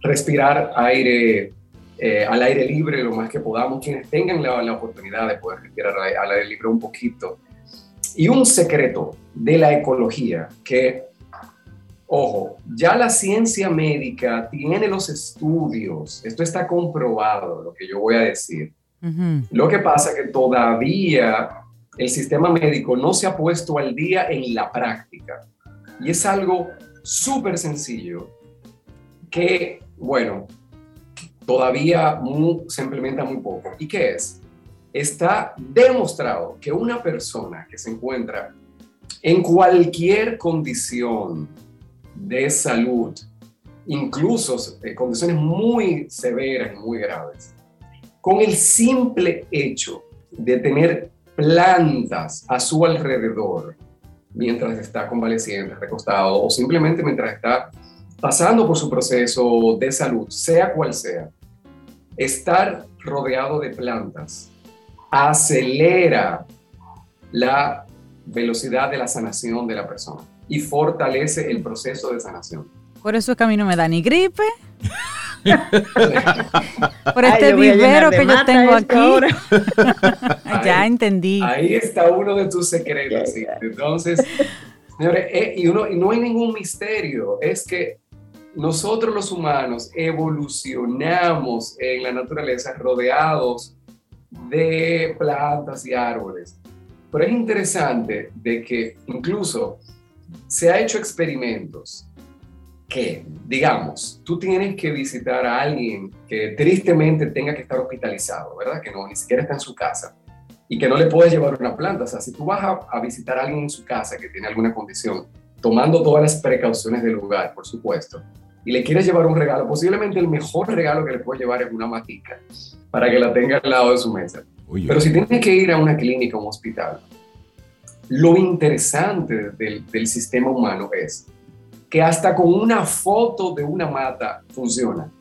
Respirar aire, eh, al aire libre lo más que podamos, quienes tengan la, la oportunidad de poder respirar al aire libre un poquito. Y un secreto de la ecología que, ojo, ya la ciencia médica tiene los estudios, esto está comprobado, lo que yo voy a decir. Uh-huh. Lo que pasa es que todavía el sistema médico no se ha puesto al día en la práctica. Y es algo súper sencillo que, bueno, todavía muy, se implementa muy poco. ¿Y qué es? Está demostrado que una persona que se encuentra en cualquier condición de salud, incluso condiciones muy severas y muy graves, con el simple hecho de tener plantas a su alrededor mientras está convaleciente, recostado o simplemente mientras está pasando por su proceso de salud, sea cual sea, estar rodeado de plantas acelera la velocidad de la sanación de la persona y fortalece el proceso de sanación. Por eso es que a mí no me da ni gripe. Por este Ay, vivero que yo tengo aquí. Ya ahí, entendí. Ahí está uno de tus secretos. Yeah, yeah. Entonces, señores, eh, y, uno, y no hay ningún misterio. Es que nosotros los humanos evolucionamos en la naturaleza rodeados de plantas y árboles. Pero es interesante de que incluso se han hecho experimentos que, digamos, tú tienes que visitar a alguien que tristemente tenga que estar hospitalizado, ¿verdad? Que no, ni siquiera está en su casa y que no le puedes llevar una planta. O sea, si tú vas a, a visitar a alguien en su casa que tiene alguna condición, tomando todas las precauciones del lugar, por supuesto, y le quieres llevar un regalo, posiblemente el mejor regalo que le puedes llevar es una matica para que la tenga al lado de su mesa. Oye. Pero si tienes que ir a una clínica o un hospital, lo interesante del, del sistema humano es que hasta con una foto de una mata funciona.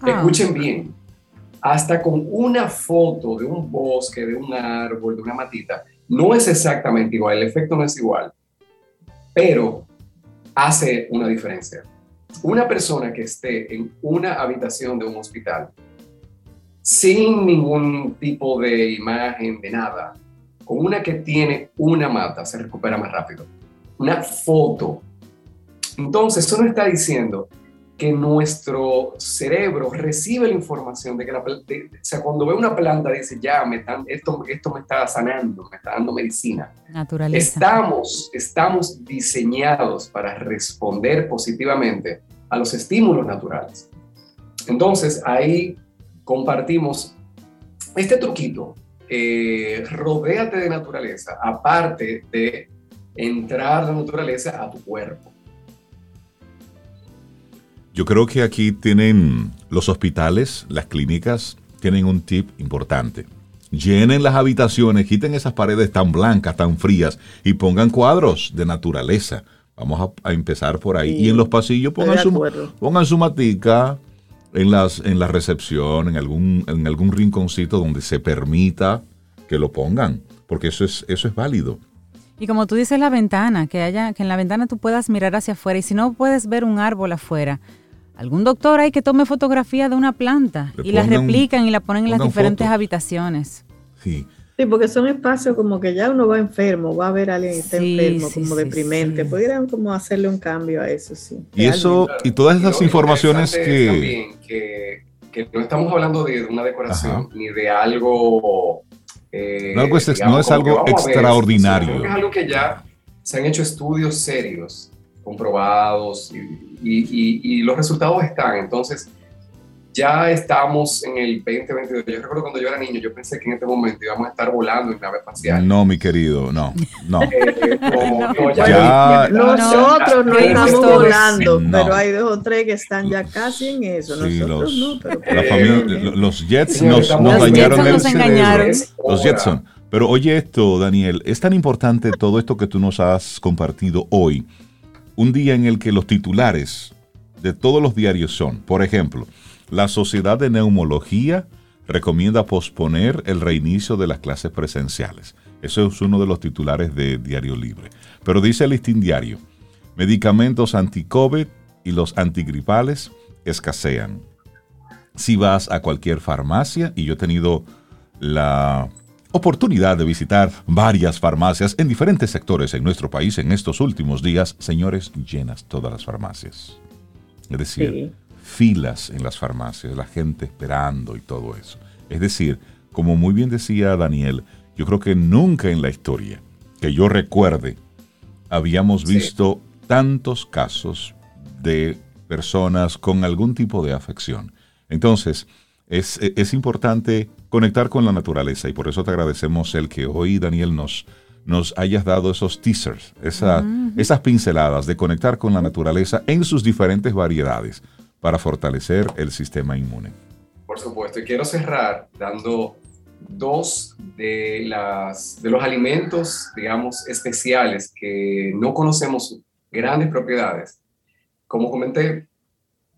Ah. Escuchen bien, hasta con una foto de un bosque, de un árbol, de una matita, no es exactamente igual, el efecto no es igual, pero hace una diferencia. Una persona que esté en una habitación de un hospital sin ningún tipo de imagen, de nada, con una que tiene una mata, se recupera más rápido. Una foto. Entonces, eso nos está diciendo que nuestro cerebro recibe la información de que la planta, o sea, cuando ve una planta dice, ya, me están, esto, esto me está sanando, me está dando medicina. Naturaleza. Estamos, estamos diseñados para responder positivamente a los estímulos naturales. Entonces, ahí compartimos este truquito. Eh, rodéate de naturaleza, aparte de entrar la naturaleza a tu cuerpo. Yo creo que aquí tienen los hospitales, las clínicas, tienen un tip importante. Llenen las habitaciones, quiten esas paredes tan blancas, tan frías y pongan cuadros de naturaleza. Vamos a, a empezar por ahí. Sí, y en los pasillos pongan su, pongan su matica en, las, en la recepción, en algún, en algún rinconcito donde se permita que lo pongan, porque eso es, eso es válido. Y como tú dices, la ventana, que haya, que en la ventana tú puedas mirar hacia afuera y si no puedes ver un árbol afuera, algún doctor hay que tome fotografía de una planta Le y las replican y la ponen en las diferentes fotos. Habitaciones. Sí. Sí, porque son espacios como que ya uno va enfermo, va a ver a alguien que está sí, enfermo, sí, como sí, deprimente. Sí. Pudieran como hacerle un cambio a eso, sí. Y realmente. Eso, y todas esas y informaciones que... También que, que no estamos hablando de una decoración, ajá, ni de algo... Eh, no, pues es, digamos, no es algo extraordinario. Ver, es algo que ya se han hecho estudios serios, comprobados, y, y, y, y los resultados están. Entonces, ya estamos en el veinte veintidós. Yo recuerdo cuando yo era niño, yo pensé que en este momento íbamos a estar volando en nave espacial. No, mi querido, no. No. Eh, como, no, ya, ya, no nosotros no estamos volando, no. Pero hay dos o tres que están ya casi en eso. Sí, nosotros los, no, pero la familia, eh, los Jets sí, nos, nos los dañaron Jetson el engañaron. Cerebro. Los Jetson. Pero oye esto, Daniel, es tan importante todo esto que tú nos has compartido hoy. Un día en el que los titulares de todos los diarios son, por ejemplo, la Sociedad de Neumología recomienda posponer el reinicio de las clases presenciales. Eso es uno de los titulares de Diario Libre. Pero dice el Listín Diario, medicamentos anti-COVID y los antigripales escasean. Si vas a cualquier farmacia, y yo he tenido la oportunidad de visitar varias farmacias en diferentes sectores en nuestro país en estos últimos días, señores, llenas todas las farmacias. Es decir, sí. Filas en las farmacias, la gente esperando y todo eso. Es decir, como muy bien decía Daniel, yo creo que nunca en la historia, que yo recuerde, habíamos sí. visto tantos casos de personas con algún tipo de afección. Entonces, es, es importante conectar con la naturaleza y por eso te agradecemos el que hoy, Daniel, nos, nos hayas dado esos teasers, esa, uh-huh. esas pinceladas de conectar con la naturaleza en sus diferentes variedades para fortalecer el sistema inmune. Por supuesto, y quiero cerrar dando dos de, las, de los alimentos, digamos, especiales que no conocemos sus grandes propiedades. Como comenté,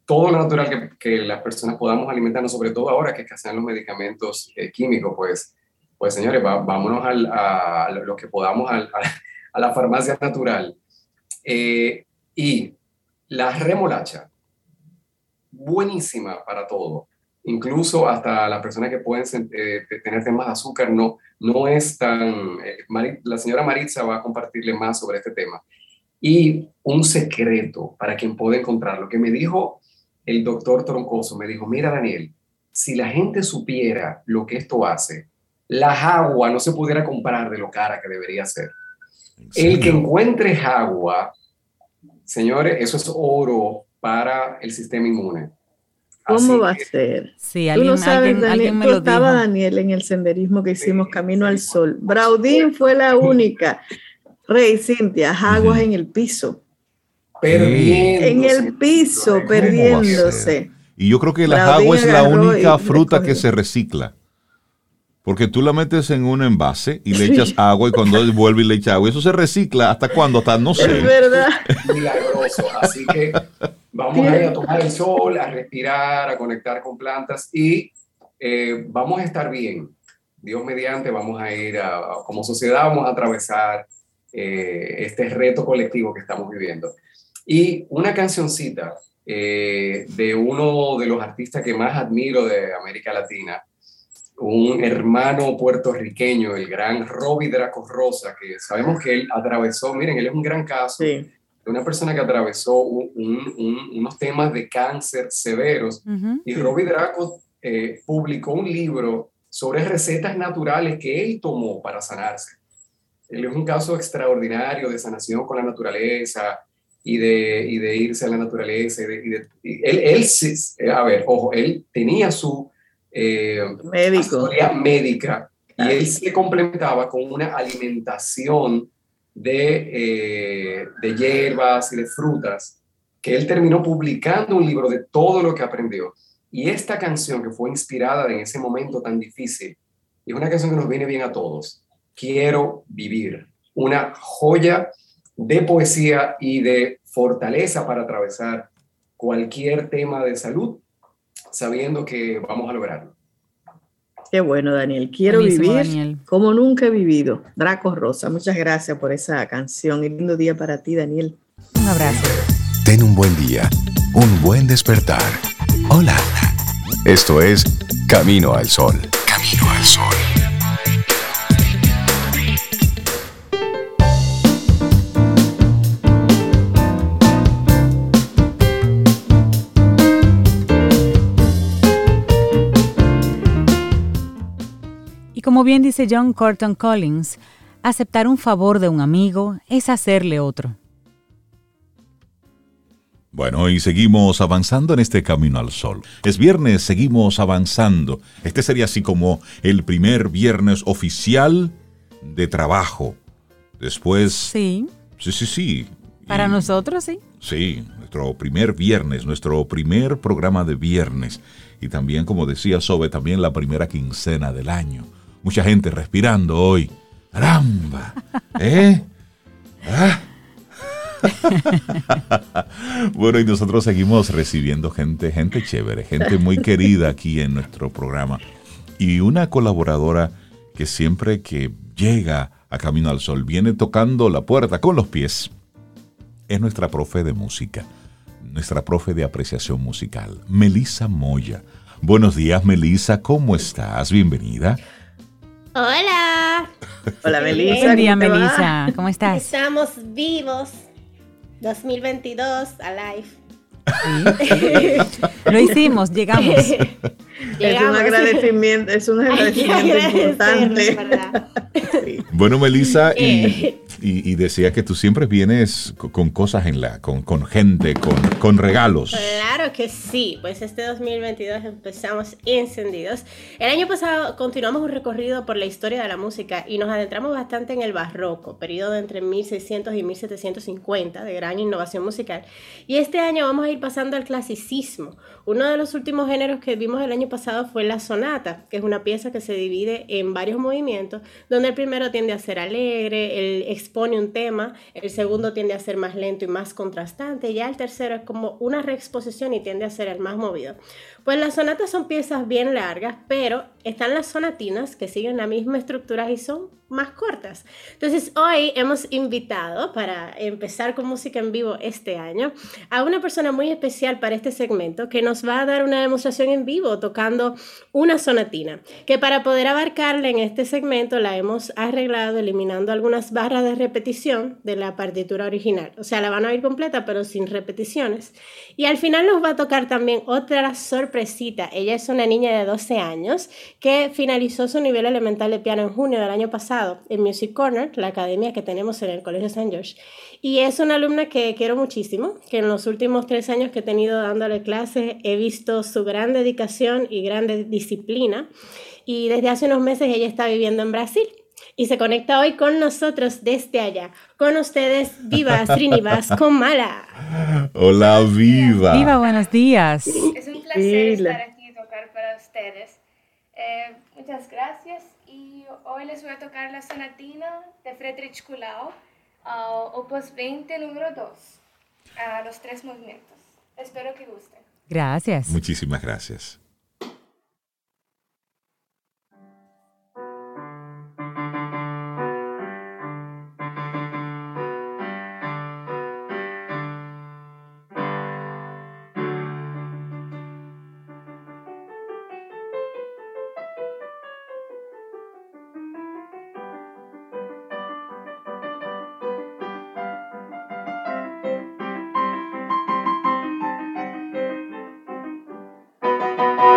todo lo natural que, que las personas podamos alimentarnos, sobre todo ahora que escasean los medicamentos eh, químicos, pues, pues señores, va, vámonos al, a, a lo que podamos, al, a, a la farmacia natural. Eh, y la remolacha, buenísima para todo. Incluso hasta las personas que pueden eh, tener temas de azúcar, no, no es tan... Eh, Mar, la señora Maritza va a compartirle más sobre este tema. Y un secreto para quien pueda encontrarlo, que me dijo... El doctor Troncoso me dijo, mira Daniel, si la gente supiera lo que esto hace, la jagua no se pudiera comprar de lo cara que debería ser. Sí. El que encuentre jagua, señores, eso es oro para el sistema inmune. Así ¿Cómo va que, a ser? Sí, alguien, Tú no sabes, alguien, Daniel, alguien me lo estaba dijo. Daniel en el senderismo que hicimos, sí, Camino sí, al Sol. Braudín fue la única. Rey, Cintia, jaguas uh-huh. en el piso. Perdiéndose. En el piso, perdiéndose. Y yo creo que la jagua es la única fruta que se recicla. Porque tú la metes en un envase y le echas agua y cuando él vuelve y le echa agua. Eso se recicla. ¿Hasta cuándo? Hasta no sé. Es verdad. Milagroso. Así que vamos a ir a tomar el sol, a respirar, a conectar con plantas y eh, vamos a estar bien. Dios mediante, vamos a ir a, a como sociedad, vamos a atravesar eh, este reto colectivo que estamos viviendo. Y una cancioncita eh, de uno de los artistas que más admiro de América Latina, un hermano puertorriqueño, el gran Roby Draco Rosa, que sabemos que él atravesó, miren, él es un gran caso, sí. de una persona que atravesó un, un, un, unos temas de cáncer severos, uh-huh. y Roby Draco eh, publicó un libro sobre recetas naturales que él tomó para sanarse. Él es un caso extraordinario de sanación con la naturaleza, Y de, y de irse a la naturaleza. Y de, y de, y él, él, a ver, ojo, él tenía su eh, historia médica y él se complementaba con una alimentación de, eh, de hierbas y de frutas que él terminó publicando un libro de todo lo que aprendió. Y esta canción que fue inspirada en ese momento tan difícil es una canción que nos viene bien a todos. Quiero vivir. Una joya de poesía y de fortaleza para atravesar cualquier tema de salud, sabiendo que vamos a lograrlo. Qué bueno, Daniel. Quiero Buenísimo, vivir Daniel. Como nunca he vivido. Draco Rosa, muchas gracias por esa canción. Y lindo día para ti, Daniel. Un abrazo. Ten un buen día, un buen despertar. Hola. Esto es Camino al Sol. Camino al Sol. Como bien dice John Corton Collins, aceptar un favor de un amigo es hacerle otro. Bueno, y seguimos avanzando en este Camino al Sol. Es viernes, seguimos avanzando. Este sería así como el primer viernes oficial de trabajo. Después... Sí. Sí, sí, sí. Para y, nosotros, sí. Sí, nuestro primer viernes, nuestro primer programa de viernes. Y también, como decía Sobe, también la primera quincena del año. Mucha gente respirando hoy. ¡Caramba! ¿Eh? ¿Ah? Bueno, y nosotros seguimos recibiendo gente, gente chévere, gente muy querida aquí en nuestro programa. y una colaboradora que siempre que llega a Camino al Sol viene tocando la puerta con los pies. Es nuestra profe de música, nuestra profe de apreciación musical, Melissa Moya. Buenos días, Melissa, ¿cómo estás? Bienvenida. Hola. Hola, Melissa. Buen día, Melissa. ¿Cómo estás? Estamos vivos. dos mil veintidós, alive. Sí. Lo hicimos, llegamos. llegamos. Es un agradecimiento, es un agradecimiento importante. Sí. Bueno, Melissa, y, y, y decía que tú siempre vienes con cosas en la, con, con gente, con, con regalos. Claro que sí, pues este dos mil veintidós empezamos encendidos. El año pasado continuamos un recorrido por la historia de la música y nos adentramos bastante en el barroco, periodo entre mil seiscientos y mil setecientos cincuenta de gran innovación musical. Y este año vamos a ir pasando al clasicismo. Uno de los últimos géneros que vimos el año pasado fue la sonata, que es una pieza que se divide en varios movimientos, donde el primero tiende a ser alegre, el expone un tema, el segundo tiende a ser más lento y más contrastante, y ya el tercero es como una reexposición y tiende a ser el más movido. Pues las sonatas son piezas bien largas, pero están las sonatinas que siguen la misma estructura y son más cortas. Entonces hoy hemos invitado, para empezar con música en vivo este año, a una persona muy especial para este segmento que nos va a dar una demostración en vivo tocando una sonatina, que para poder abarcarla en este segmento la hemos arreglado eliminando algunas barras de repetición de la partitura original. O sea, la van a oír completa pero sin repeticiones. Y al final nos va a tocar también otra sorpresita. Ella es una niña de doce años que finalizó su nivel elemental de piano en junio del año pasado en Music Corner, la academia que tenemos en el Colegio San George. Y es una alumna que quiero muchísimo, que en los últimos tres años que he tenido dándole clases he visto su gran dedicación y gran disciplina. Y desde hace unos meses ella está viviendo en Brasil y se conecta hoy con nosotros desde allá. Con ustedes, Viva Srinivascomala. Hola, Viva. Viva, buenos días. Es un placer estar aquí y tocar para ustedes. Eh, muchas gracias, y hoy les voy a tocar la sonatina de Friedrich Kuhlau, uh, opus veinte, número dos, a uh, los tres movimientos. Espero que gusten. Gracias. Muchísimas gracias. Thank you.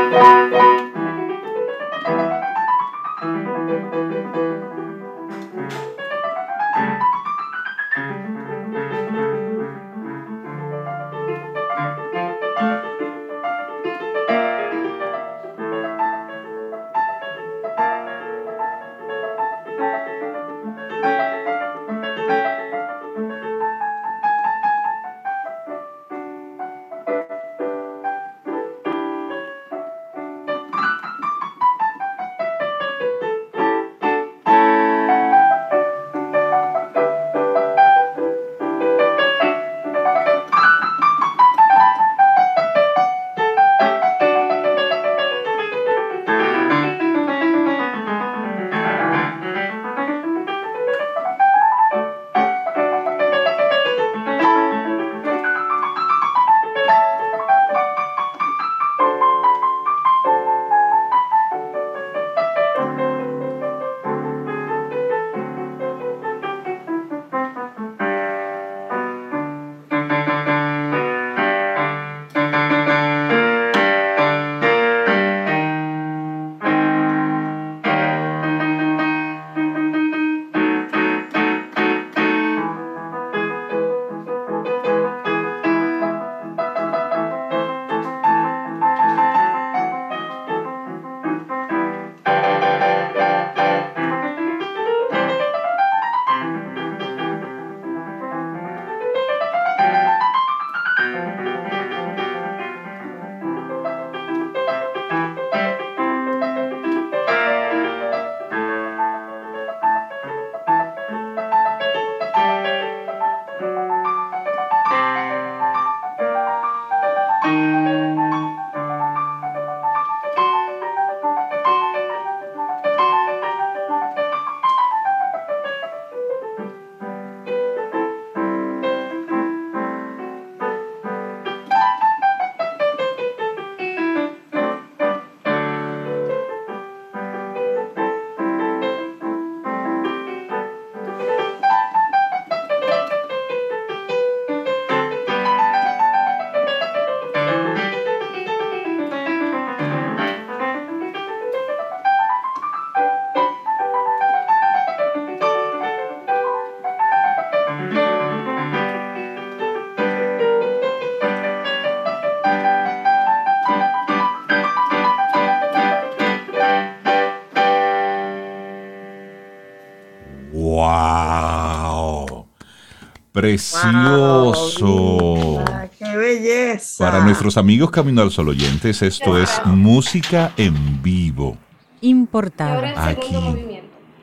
Precioso. Wow, ¡qué belleza! Para nuestros amigos Camino al Sol oyentes, esto wow. es música en vivo. Importada. Aquí,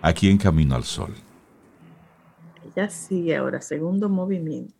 aquí en Camino al Sol. Ya sigue ahora, segundo movimiento.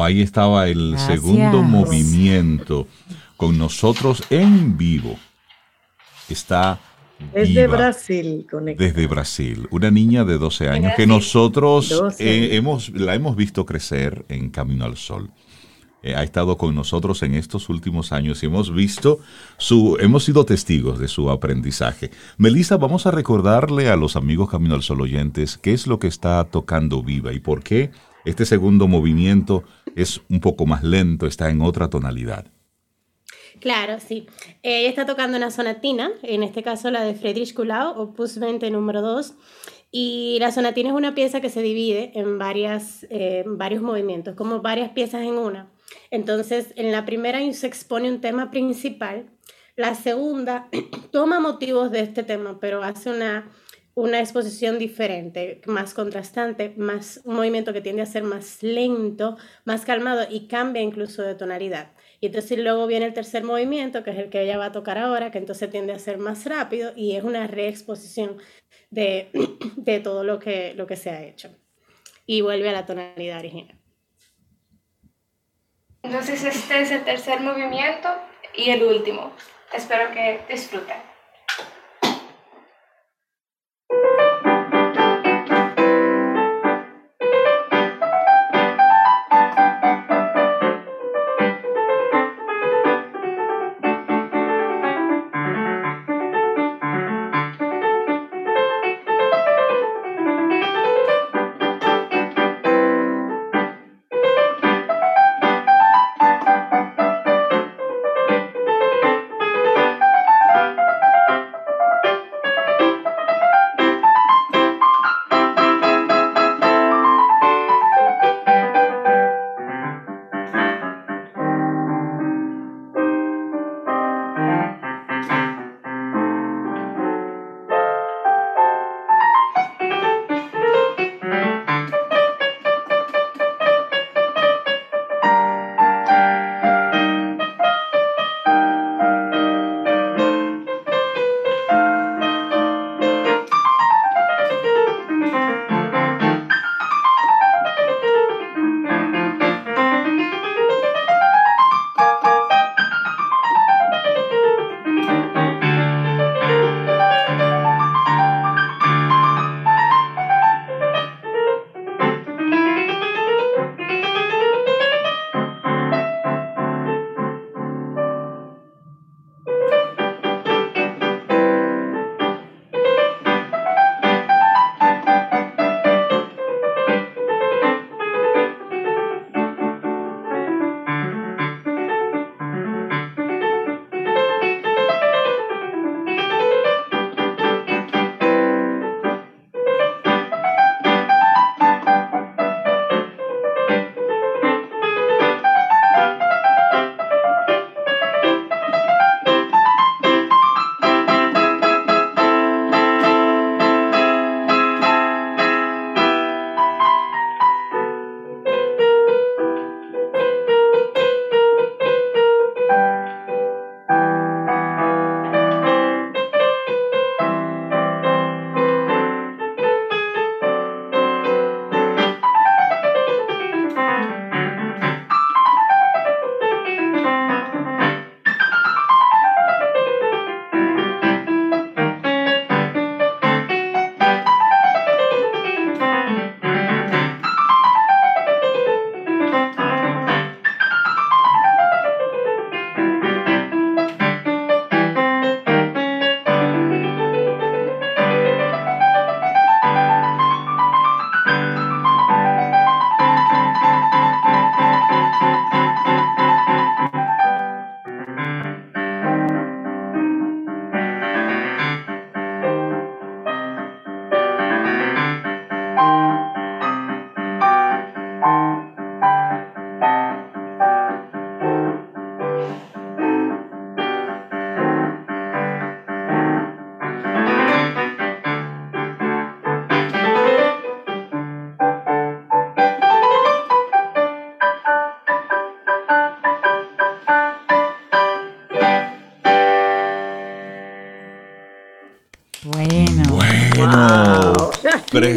Ahí estaba el Gracias. segundo movimiento con nosotros en vivo. Está desde Brasil. Conecta. Desde Brasil. Una niña de doce años que nosotros eh, hemos, la hemos visto crecer en Camino al Sol. Eh, ha estado con nosotros en estos últimos años y hemos visto, su, hemos sido testigos de su aprendizaje. Melissa, vamos a recordarle a los amigos Camino al Sol oyentes qué es lo que está tocando Viva y por qué. Este segundo movimiento es un poco más lento, está en otra tonalidad. Claro, sí. Ella está tocando una sonatina, en este caso la de Friedrich Kuhlau, opus veinte, número dos. Y la sonatina es una pieza que se divide en varias, eh, varios movimientos, como varias piezas en una. Entonces, en la primera se expone un tema principal. La segunda toma motivos de este tema, pero hace una... una exposición diferente, más contrastante, más un movimiento que tiende a ser más lento, más calmado y cambia incluso de tonalidad. Y entonces luego viene el tercer movimiento, que es el que ella va a tocar ahora, que entonces tiende a ser más rápido y es una reexposición de, de todo lo que, lo que se ha hecho. Y vuelve a la tonalidad original. Entonces este es el tercer movimiento y el último. Espero que disfruten.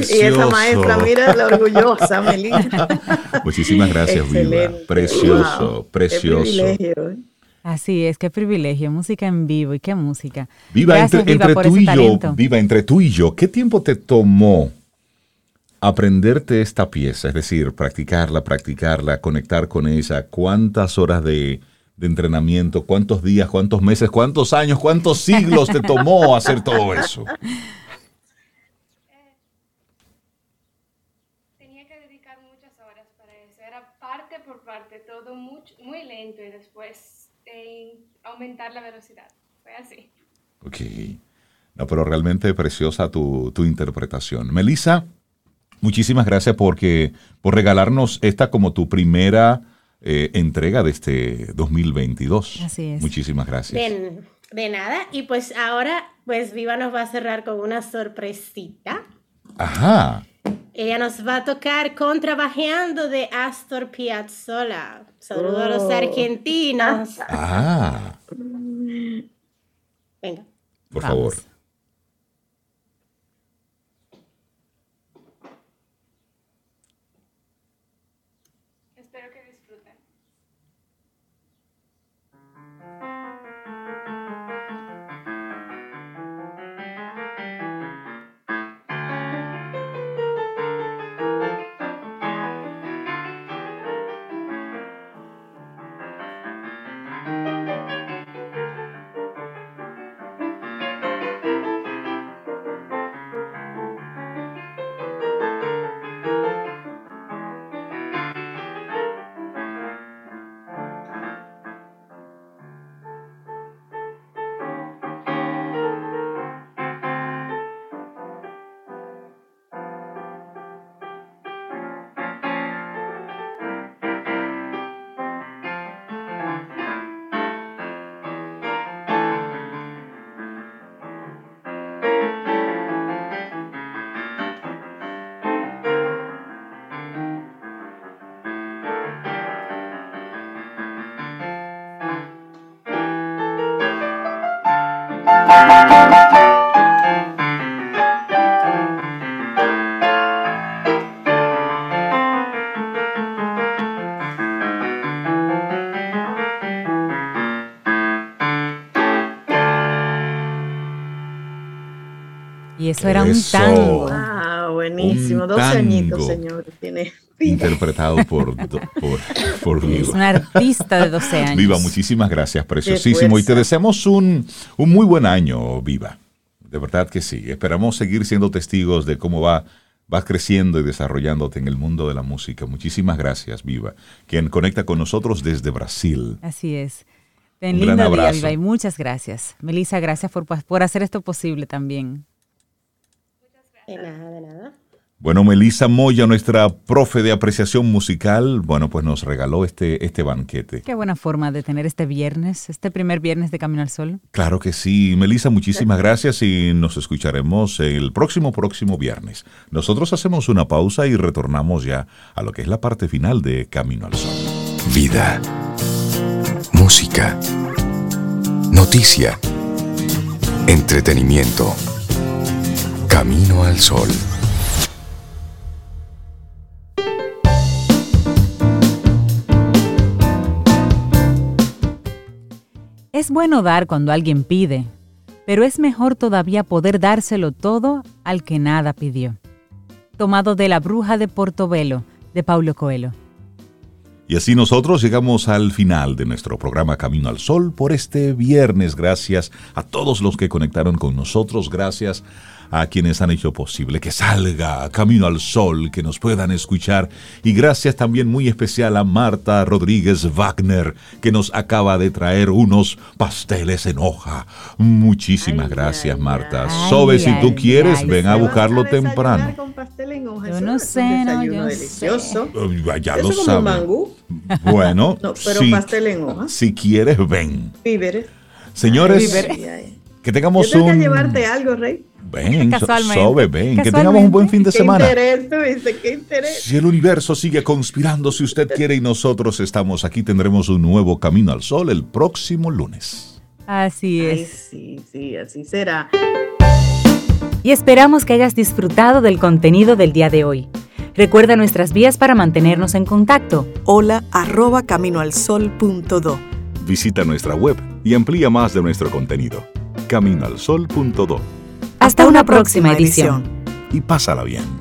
Precioso. Y esa maestra, mira la orgullosa, Melina. Muchísimas gracias, Viva. Precioso, wow, precioso. Qué privilegio. Así es, qué privilegio. Música en vivo y qué música. Viva, gracias, entre, Viva, entre por tú ese y talento. Yo, Viva, entre tú y yo, ¿qué tiempo te tomó aprenderte esta pieza? Es decir, practicarla, practicarla, conectar con ella. ¿Cuántas horas de, de entrenamiento? ¿Cuántos días? ¿Cuántos meses? ¿Cuántos años? ¿Cuántos siglos te tomó hacer todo eso? Tenía que dedicar muchas horas para eso. Era parte por parte, todo muy, muy lento y después eh, aumentar la velocidad. Fue así. Ok. No, pero realmente preciosa tu, tu interpretación. Melissa, muchísimas gracias porque, por regalarnos esta como tu primera eh, entrega de este dos mil veintidós. Así es. Muchísimas gracias. De, de nada. Y pues ahora, pues Viva nos va a cerrar con una sorpresita. Ajá. Ella nos va a tocar Contrabajeando de Astor Piazzolla. Saludos oh. a los argentinos. Ah. Venga. Por Vamos. favor. Y eso era un eso. tango. Ah, buenísimo. Dos añitos, señor. Tiene. Interpretado por, por, por Viva. Es un artista de doce años. Viva, muchísimas gracias, preciosísimo. Y te deseamos un, un muy buen año, Viva. De verdad que sí. Esperamos seguir siendo testigos de cómo va, vas creciendo y desarrollándote en el mundo de la música. Muchísimas gracias, Viva, quien conecta con nosotros desde Brasil. Así es. Ten un lindo día, Viva, y muchas gracias. Melissa, gracias por, por hacer esto posible también. Muchas gracias. De nada, de nada. Bueno, Melissa Moya, nuestra profe de apreciación musical, bueno, pues nos regaló este, este banquete. Qué buena forma de tener este viernes, este primer viernes de Camino al Sol. Claro que sí. Melissa, muchísimas gracias y nos escucharemos el próximo, próximo viernes. Nosotros hacemos una pausa y retornamos ya a lo que es la parte final de Camino al Sol. Vida, música, noticia, entretenimiento, Camino al Sol. Es bueno dar cuando alguien pide, pero es mejor todavía poder dárselo todo al que nada pidió. Tomado de La Bruja de Portobelo, de Paulo Coelho. Y así nosotros llegamos al final de nuestro programa Camino al Sol por este viernes. Gracias a todos los que conectaron con nosotros. Gracias a quienes han hecho posible que salga Camino al Sol, que nos puedan escuchar. Y gracias también muy especial a Marta Rodríguez Wagner, que nos acaba de traer unos pasteles en hoja. Muchísimas ay, gracias, ay, Marta. Ay, Sobe, ay, si tú ay, quieres, ay, ven a buscarlo a temprano. Con pastel en hoja. Yo no sé, no, yo delicioso. Sé. Ya lo sabes. Bueno, no, pero si, pastel en hoja. Si quieres, ven. Víveres. Señores, víveres. Que tengamos yo tengo un... que llevarte algo, Rey. Ven, sobe, ven. Que tengamos un buen fin de semana. Qué interés, dice, qué interés. Si el universo sigue conspirando, si usted quiere y nosotros estamos aquí, tendremos un nuevo Camino al Sol el próximo lunes. Así es. Ay, sí, sí, así será. y esperamos que hayas disfrutado del contenido del día de hoy. Recuerda nuestras vías para mantenernos en contacto. Hola, arroba caminoalsol.do. Visita nuestra web y amplía más de nuestro contenido. caminoalsol punto do. Hasta, Hasta una, una próxima, próxima edición. edición. Y pásala bien.